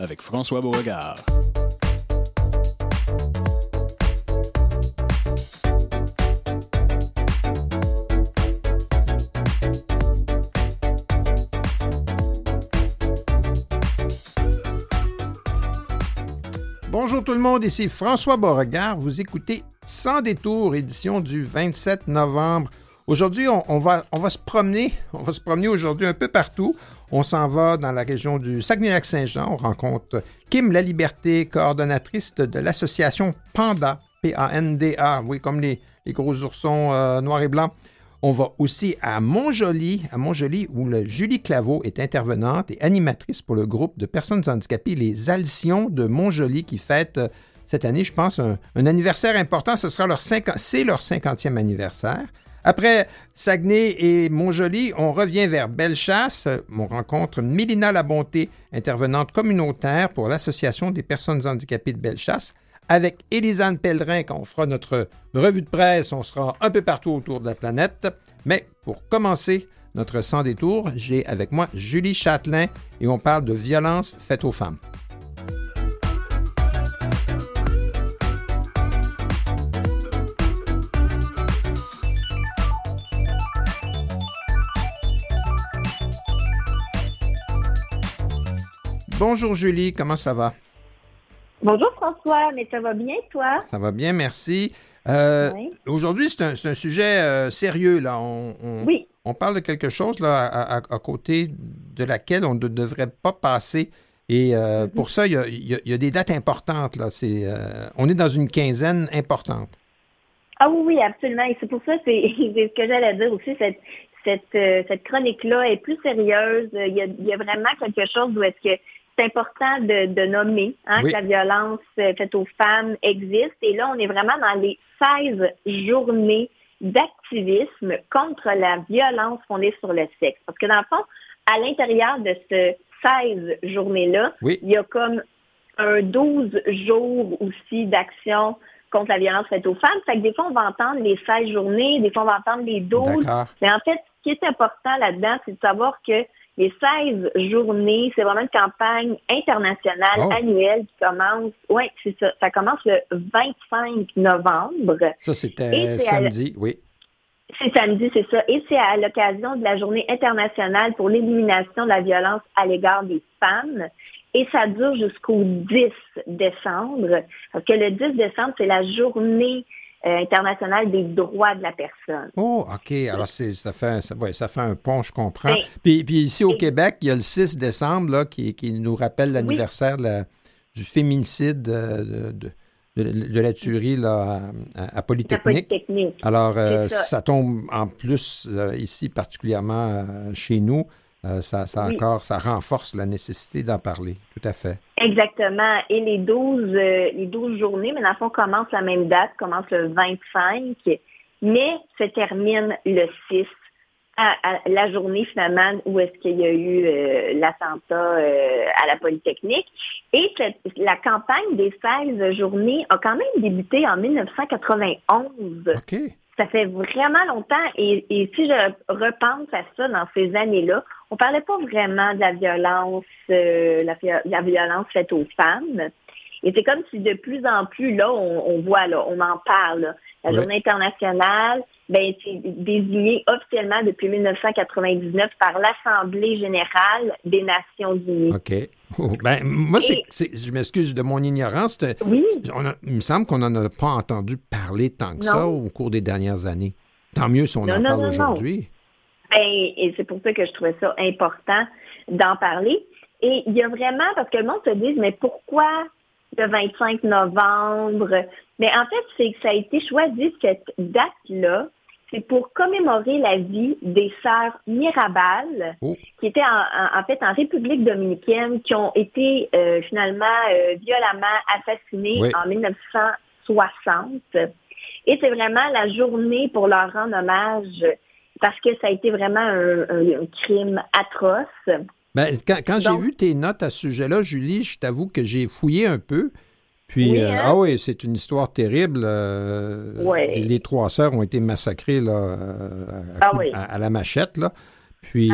avec François Beauregard. Bonjour tout le monde, ici François Beauregard. Vous écoutez Sans détour, édition du 27 novembre. Aujourd'hui, on va se promener aujourd'hui un peu partout. On s'en va dans la région du Saguenay-Lac-Saint-Jean. On rencontre Kim Laliberté, coordonnatrice de l'association Panda, P-A-N-D-A, oui, comme les gros oursons noirs et blancs. On va aussi à Mont-Joli, où Julie Claveau est intervenante et animatrice pour le groupe de personnes handicapées, les Alcyons de Mont-Joli, qui fêtent cette année, je pense, un anniversaire important. Ce sera leur 50e anniversaire. Après Saguenay et Mont-Joli, on revient vers Bellechasse. On rencontre Mélina Labonté, intervenante communautaire pour l'Association des personnes handicapées de Bellechasse. Avec Élisanne Pellerin, quand on fera notre revue de presse, on sera un peu partout autour de la planète. Mais pour commencer notre Sans détour, j'ai avec moi Julie Châtelain et on parle de violences faites aux femmes. Bonjour Julie, comment ça va? Bonjour François, mais ça va bien toi? Ça va bien, merci. Oui. Aujourd'hui, c'est un sujet sérieux. Là. On parle de quelque chose là, à côté de laquelle on ne devrait pas passer. Et pour ça, il y a des dates importantes. Là. On est dans une quinzaine importante. Ah oui, absolument. Et c'est pour ça, c'est ce que j'allais dire aussi, cette chronique-là est plus sérieuse. Il y a vraiment quelque chose où est-ce que c'est important de nommer que la violence faite aux femmes existe. Et là, on est vraiment dans les 16 journées d'activisme contre la violence fondée sur le sexe. Parce que dans le fond, à l'intérieur de ces 16 journées-là, il y a comme un 12 jours aussi d'action contre la violence faite aux femmes. Fait que des fois, on va entendre les 16 journées, des fois, on va entendre les 12. D'accord. Mais en fait, ce qui est important là-dedans, c'est de savoir que les 16 journées, c'est vraiment une campagne internationale annuelle qui commence. Oui, c'est ça. Ça commence le 25 novembre. Ça, c'était samedi, oui. C'est samedi, c'est ça. Et c'est à l'occasion de la Journée internationale pour l'élimination de la violence à l'égard des femmes. Et ça dure jusqu'au 10 décembre. Parce que le 10 décembre, c'est la Journée internationale des droits de la personne. Oh, OK. Alors, ça fait un pont, je comprends. Oui. Puis ici, au Québec, il y a le 6 décembre là, qui nous rappelle l'anniversaire du féminicide de la tuerie là, à Polytechnique. Alors, ça tombe en plus ici, particulièrement chez nous. Ça renforce la nécessité d'en parler, tout à fait. Exactement. Et les 12 journées, mais dans le fond, commencent la même date, commencent le 25, mais se termine le 6, à la journée finalement où est-ce qu'il y a eu l'attentat à la Polytechnique. Et la campagne des 16 journées a quand même débuté en 1991. OK. Ça fait vraiment longtemps et si je repense à ça dans ces années-là, on ne parlait pas vraiment de la violence faite aux femmes. Et c'est comme si de plus en plus, là, on voit, là, on en parle. Là. La Journée internationale, c'est désignée officiellement depuis 1999 par l'Assemblée générale des Nations unies. OK. Oh, moi, je m'excuse de mon ignorance. Oui. Il me semble qu'on n'en a pas entendu parler tant que ça au cours des dernières années. Tant mieux si on en parle aujourd'hui. Et c'est pour ça que je trouvais ça important d'en parler. Et il y a vraiment, parce que le monde se dit, mais pourquoi le 25 novembre? Mais en fait, c'est que ça a été choisi, cette date-là, c'est pour commémorer la vie des sœurs Mirabal, qui étaient en fait en République dominicaine, qui ont été finalement violemment assassinées en 1960. Et c'est vraiment la journée pour leur rendre hommage, parce que ça a été vraiment un crime atroce. Quand j'ai vu tes notes à ce sujet-là, Julie, je t'avoue que j'ai fouillé un peu. Puis, c'est une histoire terrible. Les trois sœurs ont été massacrées là, à la machette. Là. Puis,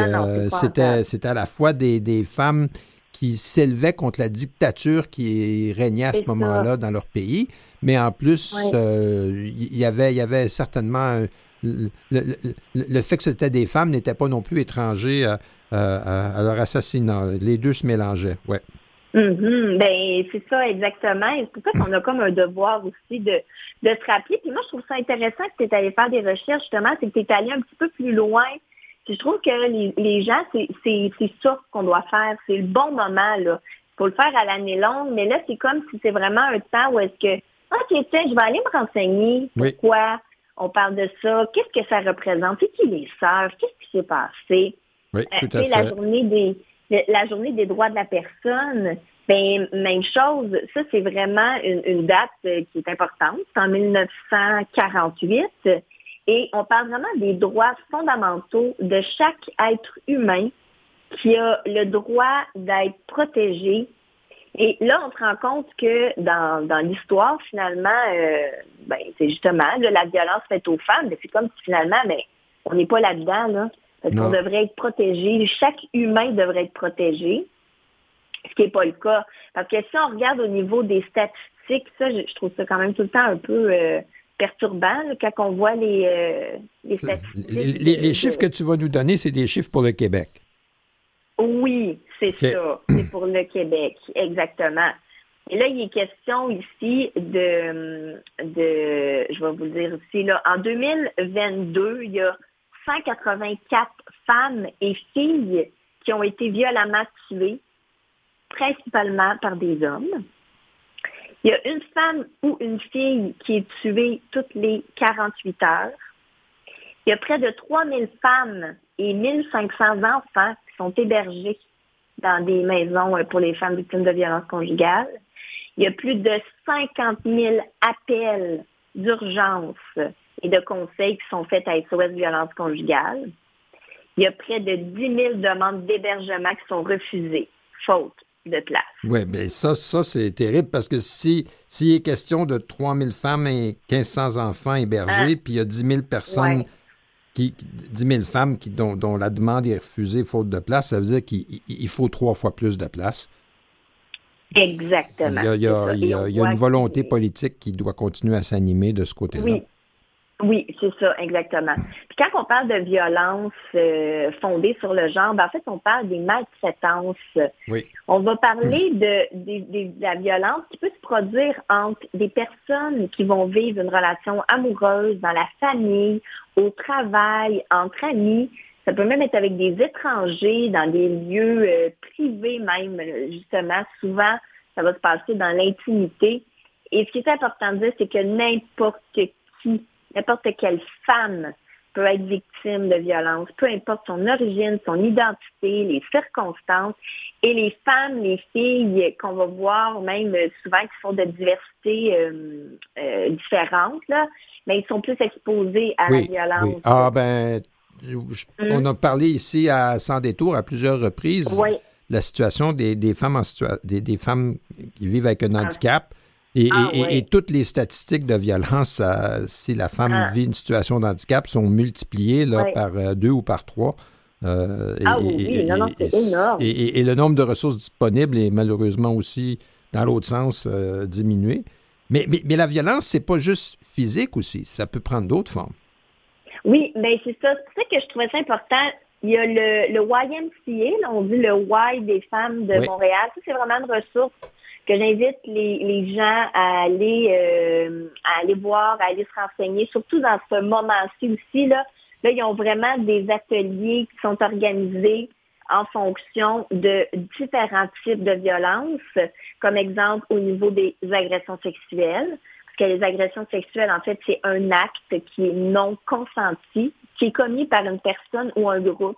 c'était à la fois des femmes qui s'élevaient contre la dictature qui régnait à ce moment-là dans leur pays. Mais en plus, il y avait certainement... Le fait que c'était des femmes n'était pas non plus étranger à leur assassinat. Les deux se mélangeaient, oui. Mm-hmm. Ben c'est ça, exactement. Et c'est pour ça qu'on a comme un devoir aussi de se rappeler. Puis moi, je trouve ça intéressant que tu es allé faire des recherches, justement, c'est que tu es allé un petit peu plus loin. Puis je trouve que les gens, c'est ça qu'on doit faire. C'est le bon moment, là. Il faut le faire à l'année longue, mais là, c'est comme si c'est vraiment un temps où est-ce que, OK, tiens, je vais aller me renseigner. Pourquoi on parle de ça? Qu'est-ce que ça représente? C'est qui les sœurs? Qu'est-ce qui s'est passé? Oui, tout à fait. La journée des droits de la personne, ben même chose. Ça, c'est vraiment une date qui est importante. C'est en 1948. Et on parle vraiment des droits fondamentaux de chaque être humain qui a le droit d'être protégé. Et là, on se rend compte que dans l'histoire, finalement, c'est justement là, la violence faite aux femmes. Mais c'est comme si finalement, on n'est pas là-dedans, là. Parce qu'on devrait être protégé. Chaque humain devrait être protégé, ce qui n'est pas le cas. Parce que si on regarde au niveau des statistiques, ça, je trouve ça quand même tout le temps un peu perturbant là, quand on voit les statistiques. Les chiffres que tu vas nous donner, c'est des chiffres pour le Québec. Oui, c'est ça. C'est pour le Québec, exactement. Et là, il est question ici de je vais vous le dire ici, là, en 2022, il y a 184 femmes et filles qui ont été violemment tuées, principalement par des hommes. Il y a une femme ou une fille qui est tuée toutes les 48 heures. Il y a près de 3000 femmes et 1500 enfants qui sont hébergés dans des maisons pour les femmes victimes de violences conjugales. Il y a plus de 50 000 appels d'urgence et de conseils qui sont faits à SOS Violence Conjugale. Il y a près de 10 000 demandes d'hébergement qui sont refusées, faute de place. Oui, bien ça, c'est terrible parce que s'il est question de 3 000 femmes et 1500 enfants hébergés, puis il y a 10 000 personnes, 10 000 femmes dont la demande est refusée, faute de place, ça veut dire qu'il faut 3 fois plus de place. Exactement. Il y a une volonté politique qui doit continuer à s'animer de ce côté-là. Oui, c'est ça, exactement. Puis quand on parle de violence fondée sur le genre, en fait, on parle des maltraitances. Oui. On va parler de la violence qui peut se produire entre des personnes qui vont vivre une relation amoureuse dans la famille, au travail, entre amis. Ça peut même être avec des étrangers, dans des lieux privés même, justement. Souvent, ça va se passer dans l'intimité. Et ce qui est important de dire, c'est que n'importe quelle femme peut être victime de violence, peu importe son origine, son identité, les circonstances. Et les femmes, les filles qu'on va voir même souvent qui sont de diversités différentes, là, mais ils sont plus exposés à la violence. Oui. Ah ben, on a parlé ici à Sans détour à plusieurs reprises de la situation des femmes des femmes qui vivent avec un handicap. Et toutes les statistiques de violence, si la femme vit une situation d'handicap, sont multipliées là, par 2 ou par 3. C'est énorme. Et le nombre de ressources disponibles est malheureusement aussi, dans l'autre sens, diminué. Mais la violence, c'est pas juste physique aussi. Ça peut prendre d'autres formes. Oui, bien c'est ça. C'est pour ça que je trouvais ça important. Il y a le YMCA, là, on dit le Y des femmes de Montréal. Ça, c'est vraiment une ressource que j'invite les gens à aller voir, à aller se renseigner, surtout dans ce moment-ci aussi. Là, ils ont vraiment des ateliers qui sont organisés en fonction de différents types de violences, comme exemple au niveau des agressions sexuelles, parce que les agressions sexuelles, en fait, c'est un acte qui est non consenti, qui est commis par une personne ou un groupe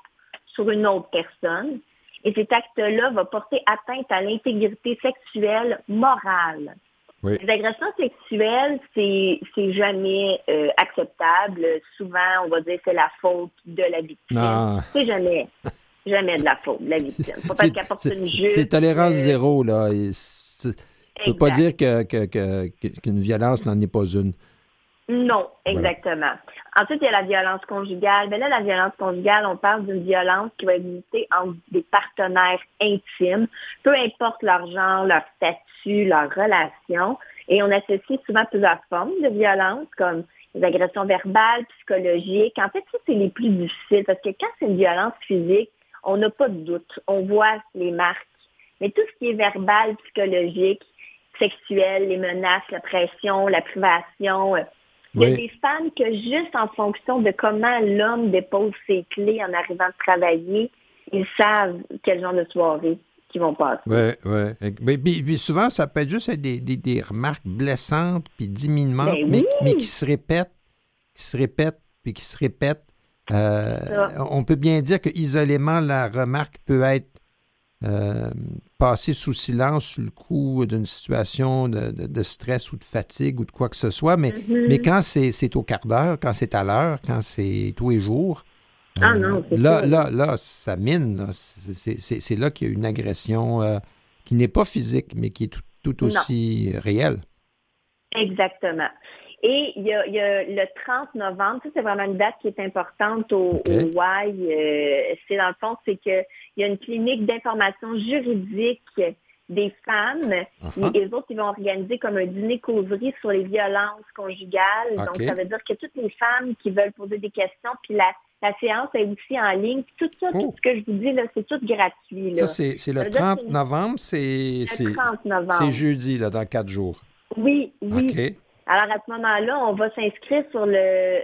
sur une autre personne. Et cet acte-là va porter atteinte à l'intégrité sexuelle morale. Oui. Les agressions sexuelles, c'est jamais acceptable. Souvent, on va dire que c'est la faute de la victime. Non. C'est jamais de la faute de la victime. Faut pas qu'elle porte une jupe. C'est tolérance zéro, là. On ne peut pas dire qu'une violence n'en est pas une. Non, exactement. Voilà. Ensuite, il y a la violence conjugale. Mais là, la violence conjugale, on parle d'une violence qui va exister entre des partenaires intimes, peu importe leur genre, leur statut, leur relation. Et on associe souvent plusieurs formes de violence, comme les agressions verbales, psychologiques. En fait, ça, c'est les plus difficiles, parce que quand c'est une violence physique, on n'a pas de doute. On voit les marques. Mais tout ce qui est verbal, psychologique, sexuel, les menaces, la pression, la privation... Il y a des femmes que juste en fonction de comment l'homme dépose ses clés en arrivant de travailler, ils savent quel genre de soirée qu'ils vont passer. Oui. Mais souvent, ça peut être juste des remarques blessantes puis diminuantes, mais qui se répètent. On peut bien dire que isolément, la remarque peut être passer sous silence sous le coup d'une situation de stress ou de fatigue ou de quoi que ce soit, mais quand c'est au quart d'heure, quand c'est à l'heure, quand c'est tous les jours, ça mine. Là. C'est là qu'il y a une agression qui n'est pas physique, mais qui est tout aussi réelle. Exactement. Et il y a le 30 novembre, ça c'est vraiment une date qui est importante au Y. C'est dans le fond, c'est qu'il y a une clinique d'information juridique des femmes. Et les autres, ils vont organiser comme un dîner causerie sur les violences conjugales. Okay. Donc, ça veut dire que toutes les femmes qui veulent poser des questions, puis la séance est aussi en ligne. Tout ça, tout ce que je vous dis, là, c'est tout gratuit. Là. Ça, c'est le 30 novembre. Le 30 novembre. C'est jeudi, là, dans 4 jours. Oui. Okay. Alors, à ce moment-là, on va s'inscrire sur le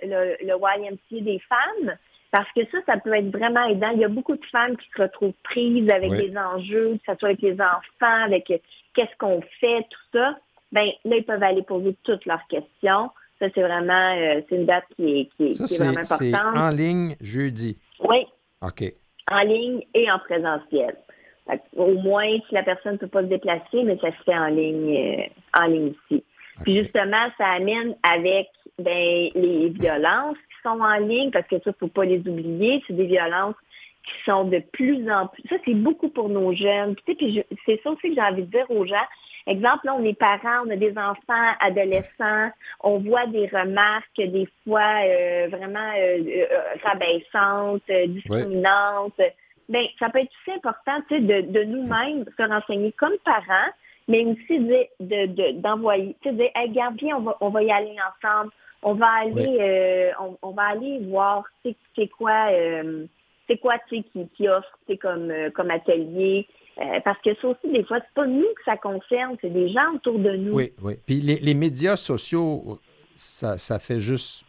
YMCA des femmes parce que ça peut être vraiment aidant. Il y a beaucoup de femmes qui se retrouvent prises avec des enjeux, que ce soit avec les enfants, avec qu'est-ce qu'on fait, tout ça. Bien, là, ils peuvent aller poser toutes leurs questions. Ça, c'est vraiment c'est une date qui est vraiment importante. C'est en ligne jeudi? Oui. OK. En ligne et en présentiel. Au moins, si la personne ne peut pas se déplacer, mais ça se fait en ligne ici. Puis justement, ça amène avec les violences qui sont en ligne, parce que ça, il ne faut pas les oublier. C'est des violences qui sont de plus en plus... Ça, c'est beaucoup pour nos jeunes. Puis c'est ça aussi que j'ai envie de dire aux gens. Exemple, là, on est parents, on a des enfants, adolescents, on voit des remarques des fois vraiment rabaissantes, discriminantes. Ouais. Bien, ça peut être aussi important de nous-mêmes se renseigner comme parents, mais aussi d'envoyer, tu sais, dire, hey, regarde, viens, on va y aller ensemble, on va aller voir c'est quoi qui offre comme atelier, parce que ça aussi, des fois, c'est pas nous que ça concerne, c'est des gens autour de nous. Oui. Puis les médias sociaux, ça fait juste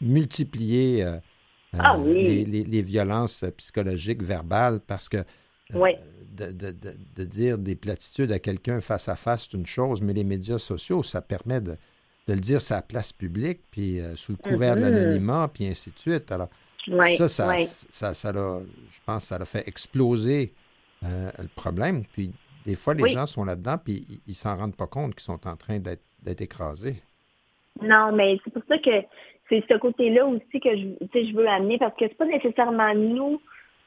multiplier les violences psychologiques, verbales, parce que de dire des platitudes à quelqu'un face à face, c'est une chose, mais les médias sociaux, ça permet de le dire sur la place publique, puis sous le couvert de l'anonymat, puis ainsi de suite. Alors, je pense que ça a fait exploser le problème. Puis des fois, les gens sont là-dedans, puis ils ne s'en rendent pas compte qu'ils sont en train d'être écrasés. Non, mais c'est pour ça que c'est ce côté-là aussi que je veux amener, parce que c'est pas nécessairement nous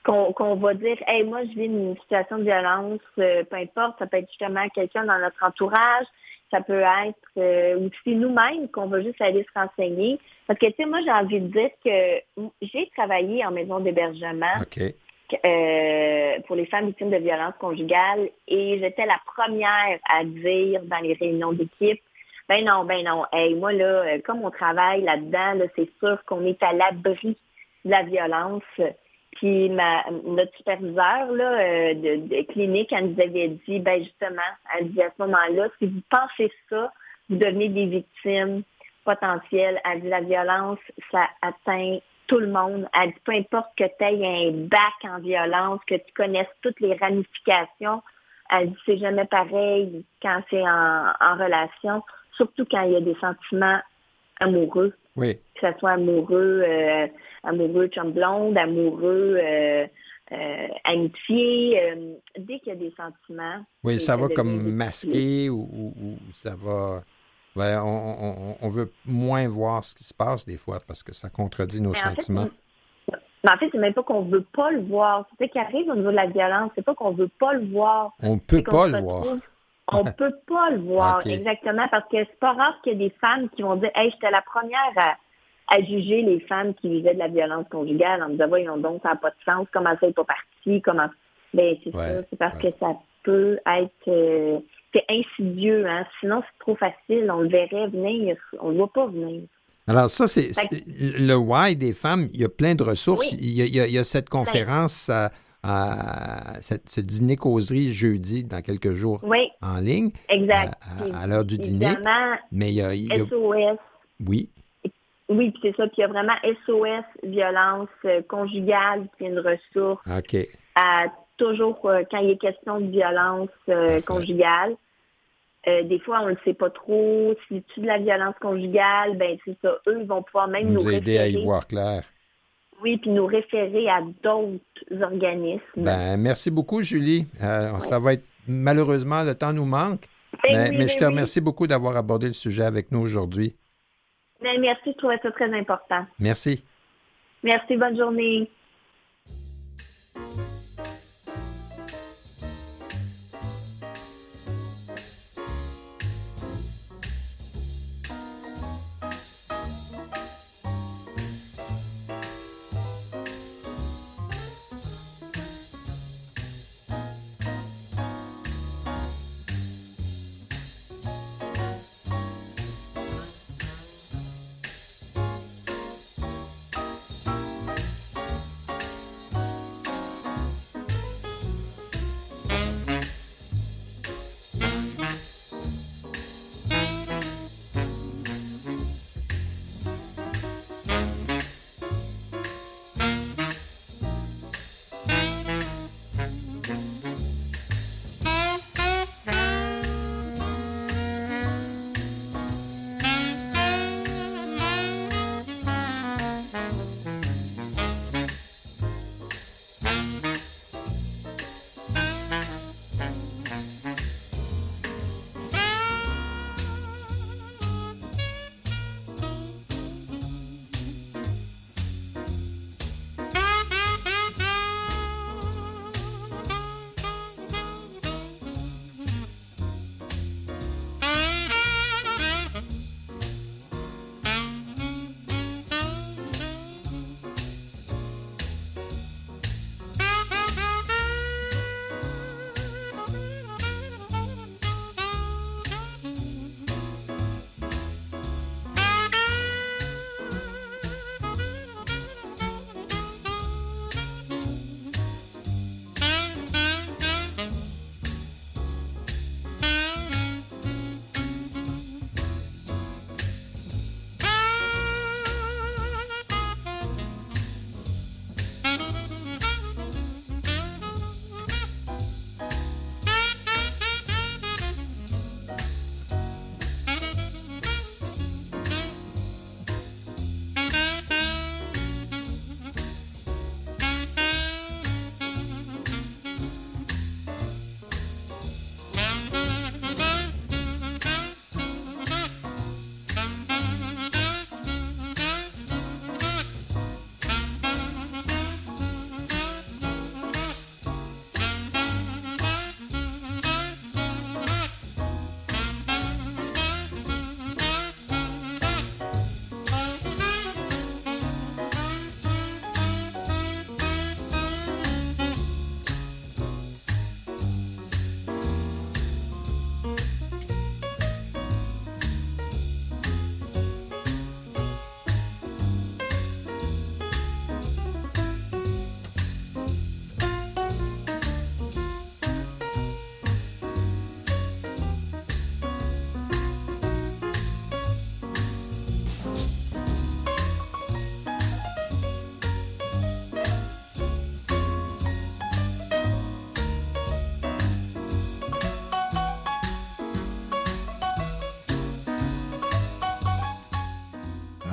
qu'on va dire, « Hey, moi, je vis une situation de violence, peu importe, ça peut être justement quelqu'un dans notre entourage, ça peut être aussi nous-mêmes qu'on va juste aller se renseigner. » Parce que, tu sais, moi, j'ai envie de dire que j'ai travaillé en maison d'hébergement pour les femmes victimes de violences conjugales, et j'étais la première à dire dans les réunions d'équipe, « Ben non, hey, moi, là, comme on travaille là-dedans, là, c'est sûr qu'on est à l'abri de la violence. » Puis notre superviseur là, de clinique, elle nous avait dit, ben justement, elle dit à ce moment-là, si vous pensez ça, vous devenez des victimes potentielles. Elle dit, la violence, ça atteint tout le monde. Elle dit, peu importe que tu aies un bac en violence, que tu connaisses toutes les ramifications, elle dit, c'est jamais pareil quand c'est en relation, surtout quand il y a des sentiments amoureux. Oui. Que ce soit amoureux chum blonde, amoureux amitié, dès qu'il y a des sentiments. Oui, ça va comme masquer ou ça va... Ouais, on veut moins voir ce qui se passe des fois parce que ça contredit nos sentiments. En fait, c'est même pas qu'on veut pas le voir. C'est ce qui arrive au niveau de la violence, c'est pas qu'on veut pas le voir. On peut pas le voir. On ne peut pas le voir, okay. Exactement, parce que c'est pas rare qu'il y ait des femmes qui vont dire « Hey, j'étais la première à juger les femmes qui vivaient de la violence conjugale en disant « Voyons donc, ça n'a pas de sens, comment ça n'est pas parti, comment... » Ben, c'est sûr, c'est parce que ça peut être... c'est insidieux, hein? Sinon c'est trop facile, on le verrait venir, on ne le voit pas venir. Alors ça, c'est le why des femmes, il y a plein de ressources, il y a cette conférence... ce dîner causerie jeudi dans quelques jours en ligne à l'heure du dîner, mais il y a SOS puis c'est ça, puis il y a vraiment SOS Violence Conjugale qui est une ressource toujours quand il est question de violence conjugale. Des fois, on ne le sait pas trop. Si tu de la violence conjugale, ben c'est ça, eux vont pouvoir même nous aider à y voir clair. Oui, puis nous référer à d'autres organismes. Ben, merci beaucoup, Julie. Ça va être, malheureusement, le temps nous manque. Mais je te remercie beaucoup d'avoir abordé le sujet avec nous aujourd'hui. Ben, merci, je trouvais ça très important. Merci. Merci, bonne journée.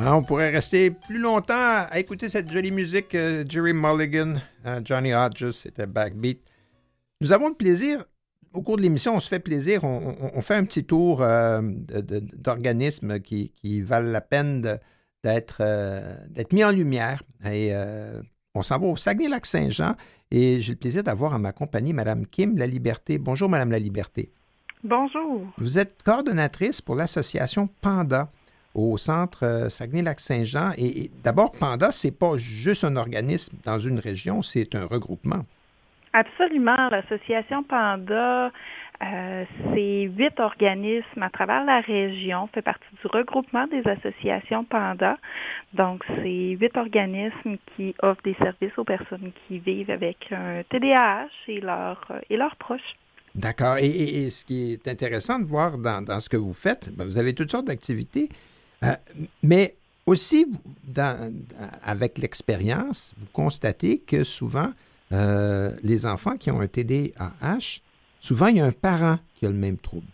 On pourrait rester plus longtemps à écouter cette jolie musique. Jerry Mulligan, Johnny Hodges, c'était Backbeat. Nous avons le plaisir, au cours de l'émission, on se fait plaisir, on fait un petit tour d'organismes qui valent la peine d'être mis en lumière. Et on s'en va au Saguenay-Lac-Saint-Jean et j'ai le plaisir d'avoir à ma compagnie Mme Kim Laliberté. Bonjour, Mme Laliberté. Bonjour. Vous êtes coordonnatrice pour l'association Panda au Centre Saguenay-Lac-Saint-Jean. Et d'abord, Panda, ce n'est pas juste un organisme dans une région, c'est un regroupement. Absolument. L'association Panda, c'est 8 organismes à travers la région, fait partie du regroupement des associations Panda. Donc, c'est 8 organismes qui offrent des services aux personnes qui vivent avec un TDAH et leurs proches. D'accord. Et ce qui est intéressant de voir dans ce que vous faites, ben vous avez toutes sortes d'activités, mais aussi, avec l'expérience, vous constatez que souvent, les enfants qui ont un TDAH, souvent, il y a un parent qui a le même trouble.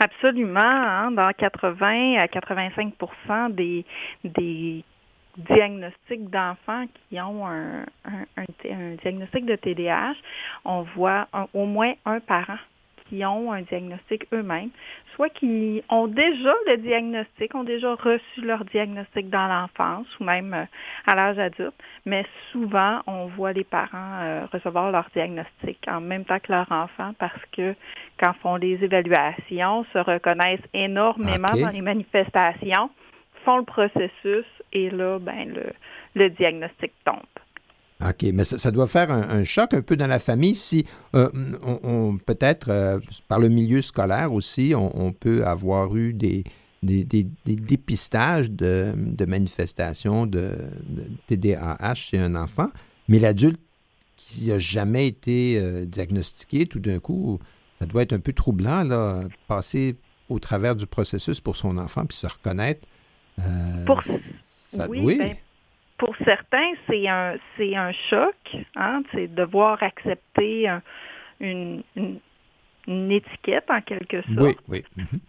Absolument. Hein? Dans 80 à 85 % des diagnostics d'enfants qui ont un diagnostic de TDAH, on voit au moins un parent qui ont un diagnostic eux-mêmes, soit qui ont déjà le diagnostic, ont déjà reçu leur diagnostic dans l'enfance ou même à l'âge adulte, mais souvent, on voit les parents recevoir leur diagnostic en même temps que leur enfant parce que quand font les évaluations, se reconnaissent énormément dans les manifestations, font le processus et là, ben le diagnostic tombe. OK, mais ça doit faire un choc un peu dans la famille si peut-être par le milieu scolaire aussi, on peut avoir eu des dépistages de manifestations de TDAH chez un enfant, mais l'adulte qui n'a jamais été diagnostiqué, tout d'un coup, ça doit être un peu troublant, là, passer au travers du processus pour son enfant puis se reconnaître. Pour certains, c'est un choc, hein, c'est devoir accepter une étiquette en quelque sorte. Oui, oui. Mm-hmm.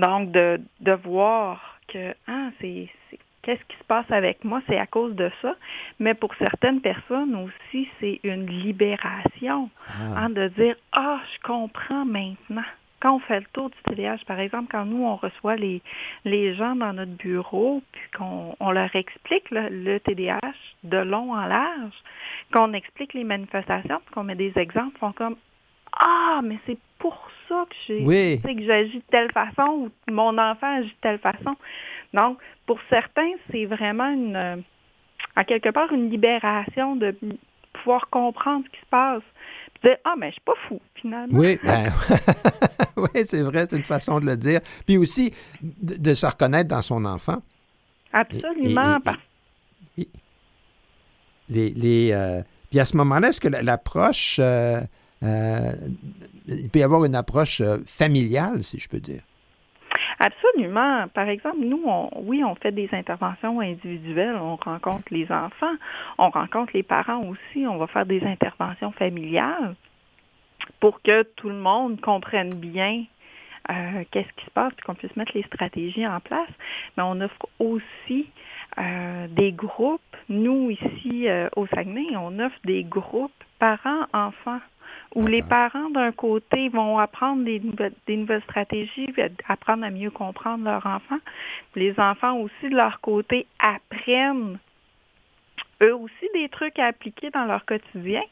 Donc de voir que qu'est-ce qui se passe avec moi, c'est à cause de ça. Mais pour certaines personnes aussi, c'est une libération, hein, de dire je comprends maintenant. Quand on fait le tour du TDAH, par exemple, quand nous, on reçoit les gens dans notre bureau, puis qu'on leur explique le TDAH de long en large, qu'on explique les manifestations, puis qu'on met des exemples, ils font comme « Ah, mais c'est pour ça que que j'agis de telle façon ou mon enfant agit de telle façon. » Donc, pour certains, c'est vraiment une libération de pouvoir comprendre ce qui se passe. Puis dire « Ah, mais je suis pas fou, finalement. » Oui, oui, c'est vrai, c'est une façon de le dire. Puis aussi, de se reconnaître dans son enfant. Absolument. Puis à ce moment-là, est-ce que l'approche... il peut y avoir une approche familiale, si je peux dire. Absolument. Par exemple, nous, on fait des interventions individuelles. On rencontre les enfants, on rencontre les parents aussi. On va faire des interventions familiales pour que tout le monde comprenne bien qu'est-ce qui se passe et qu'on puisse mettre les stratégies en place. Mais on offre aussi des groupes. Nous, ici, au Saguenay, on offre des groupes parents-enfants où les parents, d'un côté, vont apprendre des nouvelles stratégies, apprendre à mieux comprendre leurs enfants. Les enfants aussi, de leur côté, apprennent eux aussi des trucs à appliquer dans leur quotidien.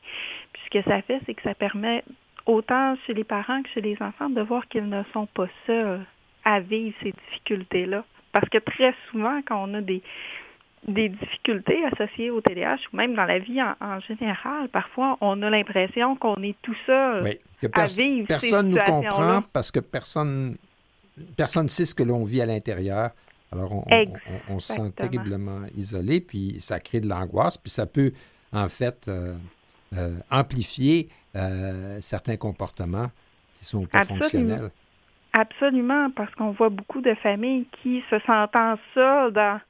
Puis ce que ça fait, c'est que ça permet autant chez les parents que chez les enfants de voir qu'ils ne sont pas seuls à vivre ces difficultés-là. Parce que très souvent, quand on a des difficultés associées au TDAH ou même dans la vie en général, parfois, on a l'impression qu'on est tout seul à vivre ces situations-là. Personne nous comprend parce que personne ne sait ce que l'on vit à l'intérieur. Alors, on se sent terriblement isolé, puis ça crée de l'angoisse, puis ça peut, en fait, amplifier certains comportements qui sont pas fonctionnels. Absolument, parce qu'on voit beaucoup de familles qui, se sentant seules dans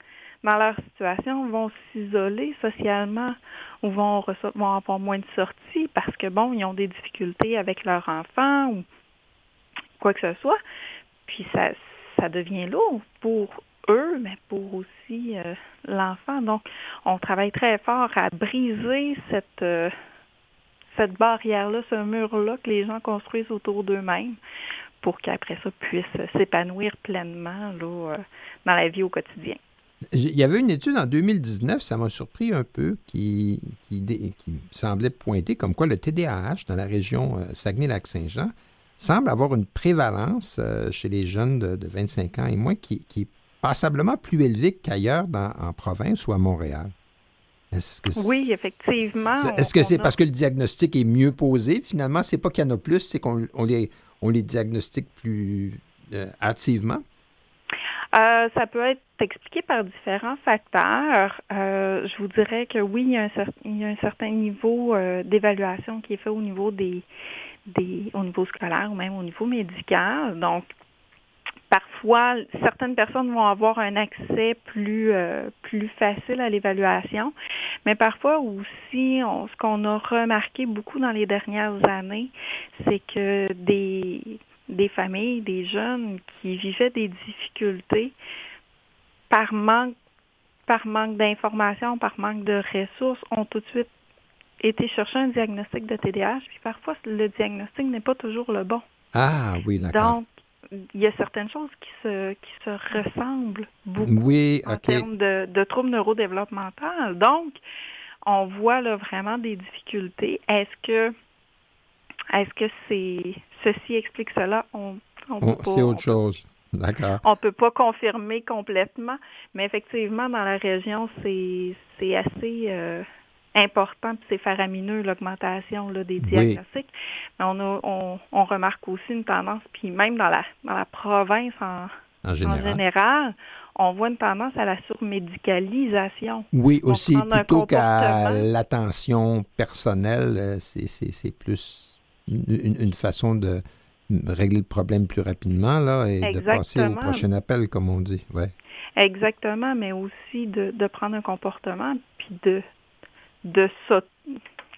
leur situation, vont s'isoler socialement ou vont avoir moins de sorties parce que, ils ont des difficultés avec leur enfant ou quoi que ce soit. Puis ça devient lourd pour eux, mais pour aussi l'enfant. Donc, on travaille très fort à briser cette barrière-là, ce mur-là que les gens construisent autour d'eux-mêmes pour qu'après ça, puissent s'épanouir pleinement dans la vie au quotidien. Il y avait une étude en 2019, ça m'a surpris un peu, qui semblait pointer comme quoi le TDAH dans la région Saguenay-Lac-Saint-Jean semble avoir une prévalence chez les jeunes de 25 ans et moins qui est passablement plus élevée qu'ailleurs en province ou à Montréal. Oui, effectivement. Est-ce que c'est parce que le diagnostic est mieux posé? Finalement, c'est pas qu'il y en a plus, c'est qu'on on les diagnostique plus hâtivement? Ça peut être expliqué par différents facteurs. Je vous dirais que oui, il y a un certain niveau d'évaluation qui est fait au niveau au niveau scolaire ou même au niveau médical. Donc, parfois, certaines personnes vont avoir un accès plus facile à l'évaluation, mais parfois aussi, ce qu'on a remarqué beaucoup dans les dernières années, c'est que des familles, des jeunes qui vivaient des difficultés par manque d'informations, par manque de ressources, ont tout de suite été chercher un diagnostic de TDAH, puis parfois le diagnostic n'est pas toujours le bon. Ah oui, d'accord. Donc, il y a certaines choses qui se ressemblent beaucoup en termes de troubles neurodéveloppementaux. Donc, on voit là vraiment des difficultés. Est-ce que ceci explique cela? C'est autre chose. D'accord. On ne peut pas confirmer complètement, mais effectivement, dans la région, c'est assez important, puis c'est faramineux, l'augmentation là, des diagnostics. Oui. Mais on remarque aussi une tendance, puis même dans la province en général, on voit une tendance à la surmédicalisation. Oui, aussi, plutôt qu'à l'attention personnelle, c'est plus... Une façon de régler le problème plus rapidement là, et Exactement. De passer au prochain appel, comme on dit. Ouais. Exactement, mais aussi de prendre un comportement puis de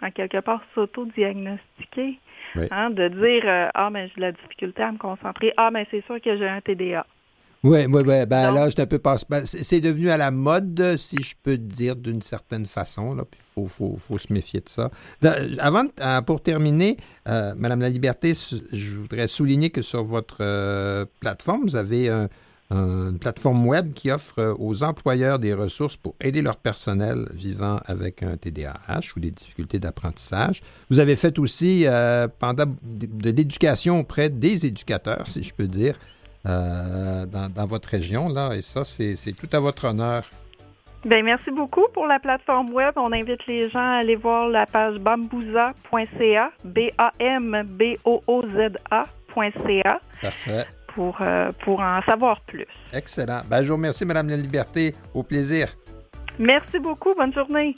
en quelque part s'auto-diagnostiquer, ouais. Hein, de dire « Ah, mais j'ai de la difficulté à me concentrer. Ah, mais c'est sûr que j'ai un TDA. » Oui. Ben, là, je un peu passe. Ben, c'est devenu à la mode, si je peux dire, d'une certaine façon. Là, puis faut se méfier de ça. Pour terminer, Madame Laliberté, je voudrais souligner que sur votre plateforme, vous avez une plateforme web qui offre aux employeurs des ressources pour aider leur personnel vivant avec un TDAH ou des difficultés d'apprentissage. Vous avez fait aussi pendant de l'éducation auprès des éducateurs, si je peux dire. Dans votre région, là, et ça, c'est tout à votre honneur. Bien, merci beaucoup pour la plateforme web. On invite les gens à aller voir la page bambouza.ca, bambooza.ca. Parfait. Pour en savoir plus. Excellent. Bien, je vous remercie, Mme Laliberté. Au plaisir. Merci beaucoup. Bonne journée.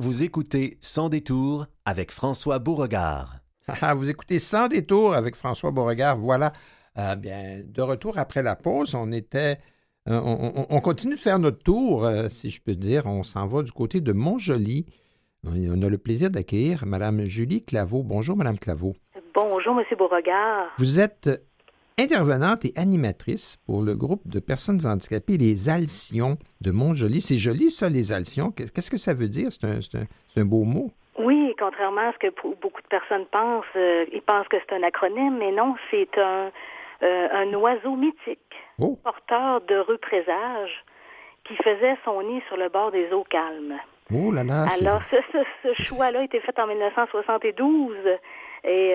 Vous écoutez Sans détour avec François Beauregard. Vous écoutez Sans détour avec François Beauregard. Voilà, bien, de retour après la pause, on continue de faire notre tour, si je peux dire. On s'en va du côté de Mont-Joli. On a le plaisir d'accueillir Mme Julie Claveau. Bonjour, Mme Claveau. Bonjour, M. Beauregard. Vous êtes intervenante et animatrice pour le groupe de personnes handicapées, les Alcyons de Mont-Joli. C'est joli, ça, les Alcyons. Qu'est-ce que ça veut dire? C'est un beau mot. Oui, contrairement à ce que beaucoup de personnes pensent, ils pensent que c'est un acronyme, mais non, c'est un oiseau mythique, porteur d'heureux présages, qui faisait son nid sur le bord des eaux calmes. Oh là là! Alors, ce choix-là a été fait en 1972. Et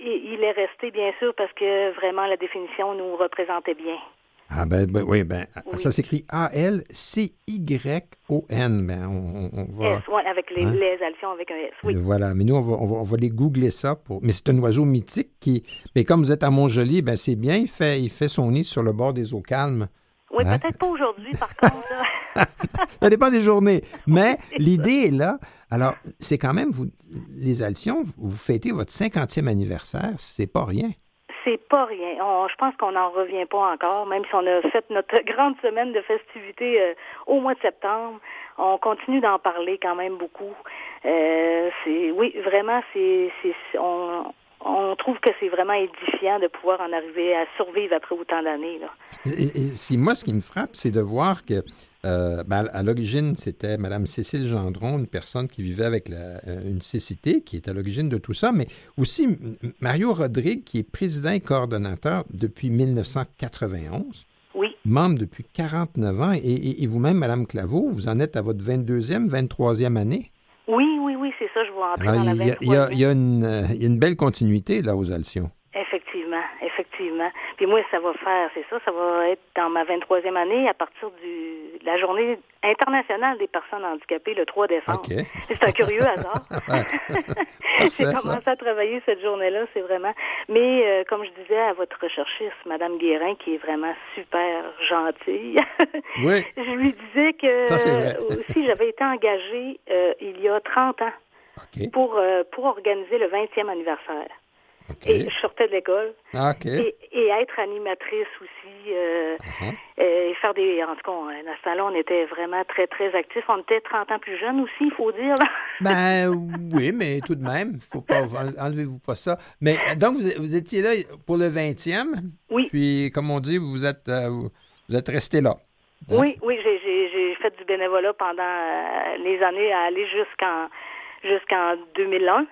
il est resté, bien sûr, parce que vraiment la définition nous représentait bien. Ah oui. Ça s'écrit A-L-C-Y-O-N. On va... S, ouais, avec les alcyons avec un S, oui. Et voilà, mais nous, on va les googler ça. Mais c'est un oiseau mythique qui... Mais comme vous êtes à Mont-Joli, ben c'est bien, il fait son nid sur le bord des eaux calmes. Oui, hein? Peut-être pas aujourd'hui, par contre. Ça dépend des journées. Mais l'idée est là. Alors, c'est quand même, les Alcyons, vous fêtez votre 50e anniversaire. C'est pas rien. C'est pas rien. Je pense qu'on n'en revient pas encore, même si on a fait notre grande semaine de festivités au mois de septembre. On continue d'en parler quand même beaucoup. On trouve que c'est vraiment édifiant de pouvoir en arriver à survivre après autant d'années. Là. Moi, ce qui me frappe, c'est de voir que À l'origine, c'était Mme Cécile Gendron, une personne qui vivait avec une cécité, qui est à l'origine de tout ça, mais aussi Mario Rodrigue, qui est président et coordonnateur depuis 1991, oui, membre depuis 49 ans, et vous-même, Mme Claveau, vous en êtes à votre 22e, 23e année? Oui, c'est ça, je vous en prie. Il y a une belle continuité, là, aux Alcyons. Effectivement. Puis moi, ça va faire, c'est ça va être dans ma 23e année à partir de la Journée internationale des personnes handicapées, le 3 décembre. Okay. C'est un curieux hasard. J'ai commencé à travailler cette journée-là, c'est vraiment... Mais comme je disais à votre recherchiste, Mme Guérin, qui est vraiment super gentille, oui, je lui disais que aussi j'avais été engagée il y a 30 ans pour organiser le 20e anniversaire. Okay. Et je sortais de l'école. Okay. Et être animatrice aussi. Et faire des... En tout cas, à ce temps-là, on était vraiment très, très actifs. On était 30 ans plus jeunes aussi, il faut dire. Oui, mais tout de même, faut pas enlevez-vous pas ça. Mais donc, vous étiez là pour le 20e. Oui. Puis, comme on dit, vous êtes resté là. Hein? Oui, j'ai fait du bénévolat pendant les années à aller jusqu'en 2001.